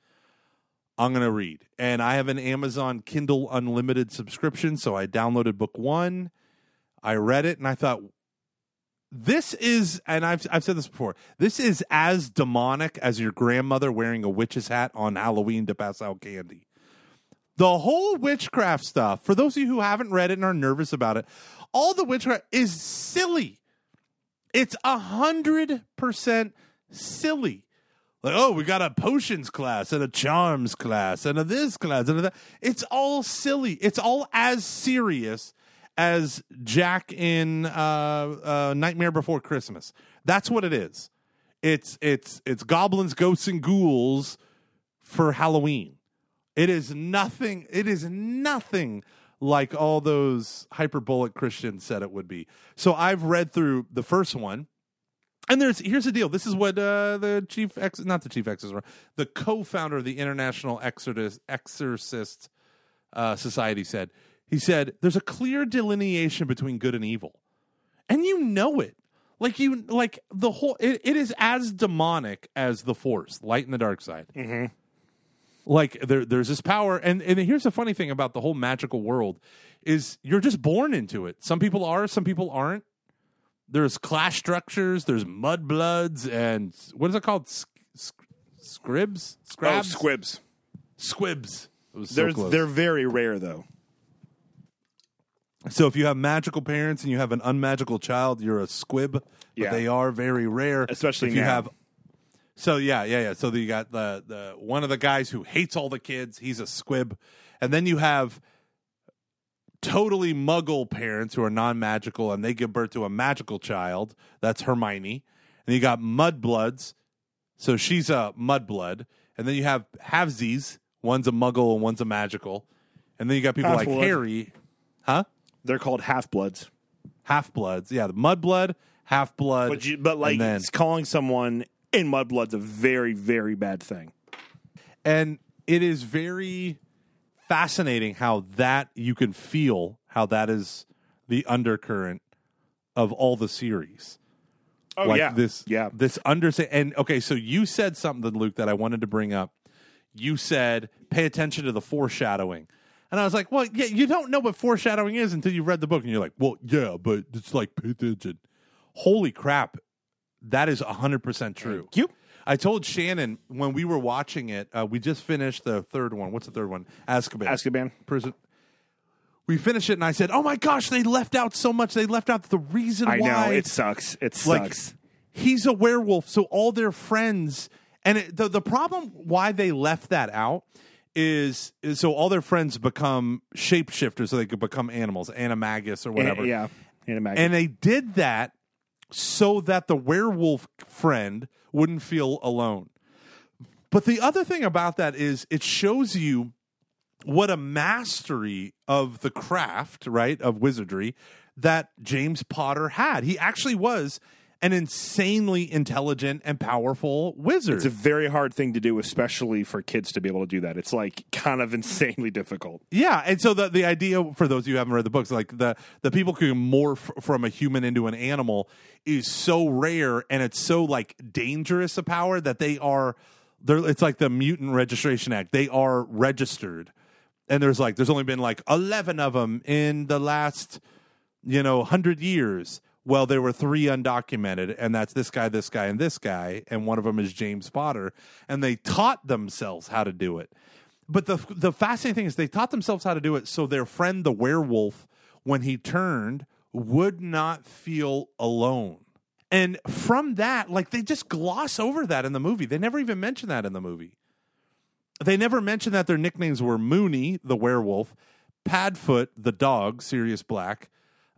I'm going to read. And I have an Amazon Kindle Unlimited subscription, so I downloaded book one. I read it, and I thought, this is, and I've I've said this before, this is as demonic as your grandmother wearing a witch's hat on Halloween to pass out candy. The whole witchcraft stuff, for those of you who haven't read it and are nervous about it, all the witchcraft is silly. It's one hundred percent silly. Like, oh, we got a potions class and a charms class and a this class and a that. It's all silly. It's all as serious as Jack in uh, uh, Nightmare Before Christmas. That's what it is. It's it's it's goblins, ghosts, and ghouls for Halloween. It is nothing. It is nothing like all those hyperbolic Christians said it would be. So I've read through the first one. And there's here's the deal. This is what uh, the chief ex not the chief exorcist, the co-founder of the International Exorcist, Exorcist uh, Society said. He said there's a clear delineation between good and evil, and you know it. Like you like the whole. It, it is as demonic as the Force, light and the dark side. Mm-hmm. Like there, there's this power, and and here's the funny thing about the whole magical world is you're just born into it. Some people are, some people aren't. There's class structures, there's mudbloods, and what is it called? Sc- sc- scribs? Scrabs? Oh, squibs. Squibs. It was so close. They're very rare, though. So if you have magical parents and you have an unmagical child, you're a squib. But yeah. They are very rare. Especially if now. You have. So, yeah, yeah, yeah. So you got the, the one of the guys who hates all the kids. He's a squib. And then you have totally muggle parents who are non-magical, and they give birth to a magical child. That's Hermione. And you got mudbloods, so she's a mudblood. And then you have halfsies. One's a muggle and one's a magical. And then you got people half like blood. Harry. Huh? They're called half-bloods. Half-bloods. Yeah, the mudblood, half-blood. But, you, but like then, calling someone in mudblood's a very, very bad thing. And it is very fascinating how that you can feel how that is the undercurrent of all the series. Oh like yeah, this yeah this under and okay. So you said something, Luke, that I wanted to bring up. You said pay attention to the foreshadowing, and I was like, well, yeah, you don't know what foreshadowing is until you've read the book, and you're like, well, yeah, but it's like pay attention. Holy crap, that is a hundred percent true. Thank you. I told Shannon when we were watching it, uh, we just finished the third one. What's the third one? Azkaban. Azkaban. Prison. We finished it, and I said, oh, my gosh, they left out so much. They left out the reason I why. I know. It sucks. It like, sucks. He's a werewolf, so all their friends. And it, the, the problem why they left that out is, is so all their friends become shapeshifters so they could become animals, animagus or whatever. A- yeah, animagus. And they did that so that the werewolf friend wouldn't feel alone. But the other thing about that is it shows you what a mastery of the craft, right, of wizardry that James Potter had. He actually was an insanely intelligent and powerful wizard. It's a very hard thing to do, especially for kids to be able to do that. It's like kind of insanely difficult. Yeah, and so the the idea, for those of you who haven't read the books, like the, the people who can morph from a human into an animal is so rare, and it's so like dangerous a power that they are, they're, it's like the Mutant Registration Act. They are registered, and there's like there's only been like eleven of them in the last, you know, hundred years. Well, there were three undocumented, and that's this guy, this guy, and this guy, and one of them is James Potter, and they taught themselves how to do it. But the the fascinating thing is they taught themselves how to do it so their friend, the werewolf, when he turned, would not feel alone. And from that, like, they just gloss over that in the movie. They never even mention that in the movie. They never mention that their nicknames were Mooney, the werewolf, Padfoot, the dog, Sirius Black,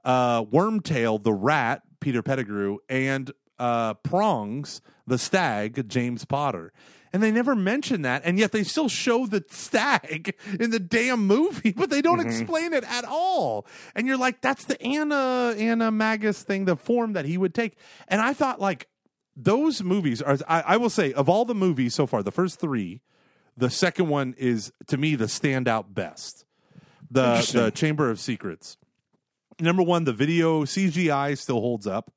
Uh, Wormtail, the rat, Peter Pettigrew, and uh, Prongs, the stag, James Potter. And they never mention that, and yet they still show the stag in the damn movie, but they don't mm-hmm. explain it at all. And you're like, that's the Anna, Anna Magus thing, the form that he would take. And I thought, like, those movies are, I, I will say, of all the movies so far, the first three, the second one is, to me, the standout best. The, the Chamber of Secrets. Number one, the video C G I still holds up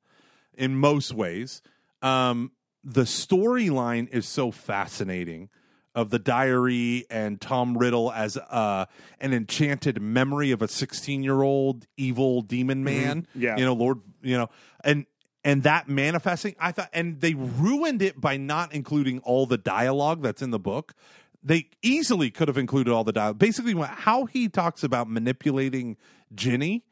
in most ways. Um, the storyline is so fascinating of the diary and Tom Riddle as uh, an enchanted memory of a sixteen-year-old evil demon man. Mm-hmm. Yeah, you know, Lord, you know, and and that manifesting. I thought, and they ruined it by not including all the dialogue that's in the book. They easily could have included all the dialogue. Basically, how he talks about manipulating Ginny.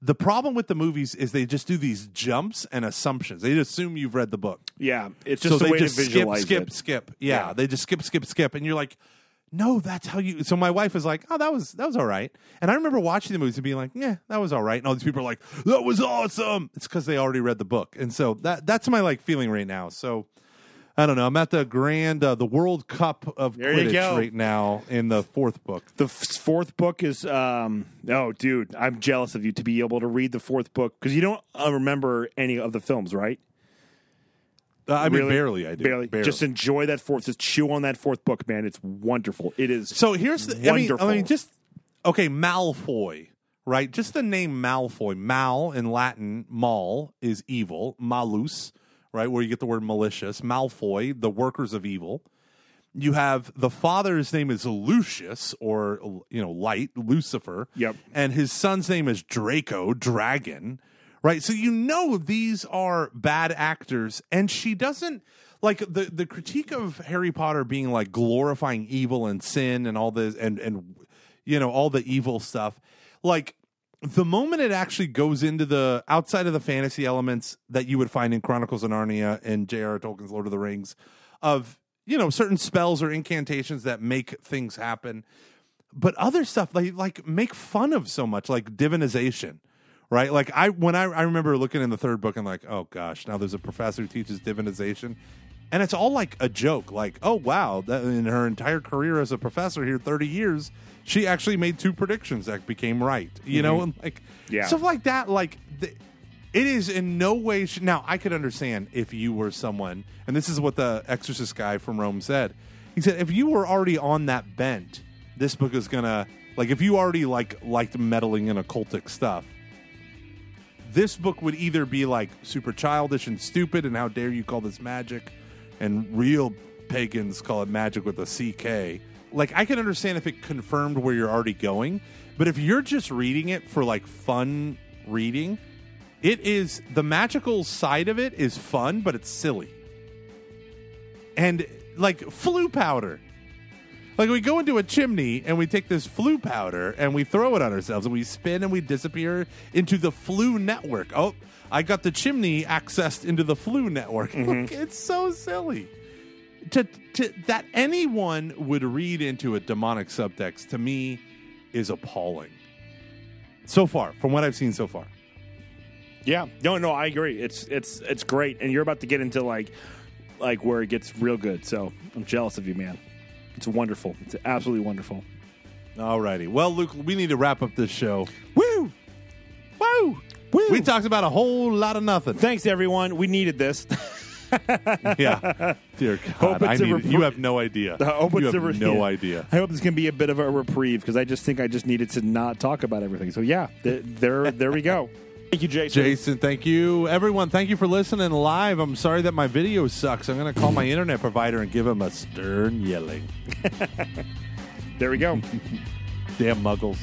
The problem with the movies is they just do these jumps and assumptions. They assume you've read the book. Yeah, it's just so a way just to visualize skip, skip, it. Skip, skip. Yeah, yeah, they just skip, skip, skip, and you're like, no, that's how you. So my wife was like, oh, that was that was all right. And I remember watching the movies and being like, yeah, that was all right. And all these people are like, that was awesome. It's because they already read the book, and so that that's my like feeling right now. So. I don't know. I'm at the grand, uh, the World Cup of there Quidditch right now in the fourth book. The f- fourth book is, um, oh, dude, I'm jealous of you to be able to read the fourth book because you don't uh, remember any of the films, right? Uh, I mean, really? barely I do. Barely. barely. Just enjoy that fourth. Just chew on that fourth book, man. It's wonderful. It is so here's the, wonderful. I mean, I mean, just, okay, Malfoy, right? Just the name Malfoy. Mal in Latin, mal is evil, malus. Right, where you get the word malicious. Malfoy, the workers of evil. You have the father's name is Lucius, or, you know, light, Lucifer. Yep. And his son's name is Draco, dragon. Right, so you know these are bad actors, and she doesn't, like, the, the critique of Harry Potter being, like, glorifying evil and sin and all this, and, and you know, all the evil stuff, like, the moment it actually goes into the outside of the fantasy elements that you would find in Chronicles of Narnia and J R R Tolkien's Lord of the Rings of, you know, certain spells or incantations that make things happen. But other stuff like, like make fun of so much, like divinization, right? Like I, when I, I remember looking in the third book and like, oh gosh, now there's a professor who teaches divinization. And it's all like a joke, like, oh, wow, that in her entire career as a professor here, thirty years, she actually made two predictions that became right, you mm-hmm. know, and like yeah. stuff like that. Like, the, it is in no way. Sh- now, I could understand if you were someone, and this is what the Exorcist guy from Rome said. He said, if you were already on that bent, this book is going to, like, if you already like liked meddling in occultic stuff, this book would either be like super childish and stupid, and how dare you call this magic? And real pagans call it magic with a C K. Like, I can understand if it confirmed where you're already going. But if you're just reading it for, like, fun reading, it is... The magical side of it is fun, but it's silly. And, like, flu powder. Like, we go into a chimney, and we take this flu powder, and we throw it on ourselves, and we spin, and we disappear into the flu network. Oh... I got the chimney accessed into the flu network. Mm-hmm. Look, it's so silly. To, to, that anyone would read into a demonic subtext, to me, is appalling. So far, from what I've seen so far. Yeah. No, no, I agree. It's it's it's great. And you're about to get into like like where it gets real good. So I'm jealous of you, man. It's wonderful. It's absolutely wonderful. All righty. Well, Luke, we need to wrap up this show. Woo! Woo! Woo! We talked about a whole lot of nothing. Thanks, everyone. We needed this. Yeah. Dear God, I need, repri- you have no idea. I hope you it's have re- no idea. I hope this can be a bit of a reprieve because I just think I just needed to not talk about everything. So, yeah, th- there, there we go. Thank you, Jason. Jason, thank you. Everyone, thank you for listening live. I'm sorry that my video sucks. I'm going to call my internet provider and give him a stern yelling. There we go. Damn muggles.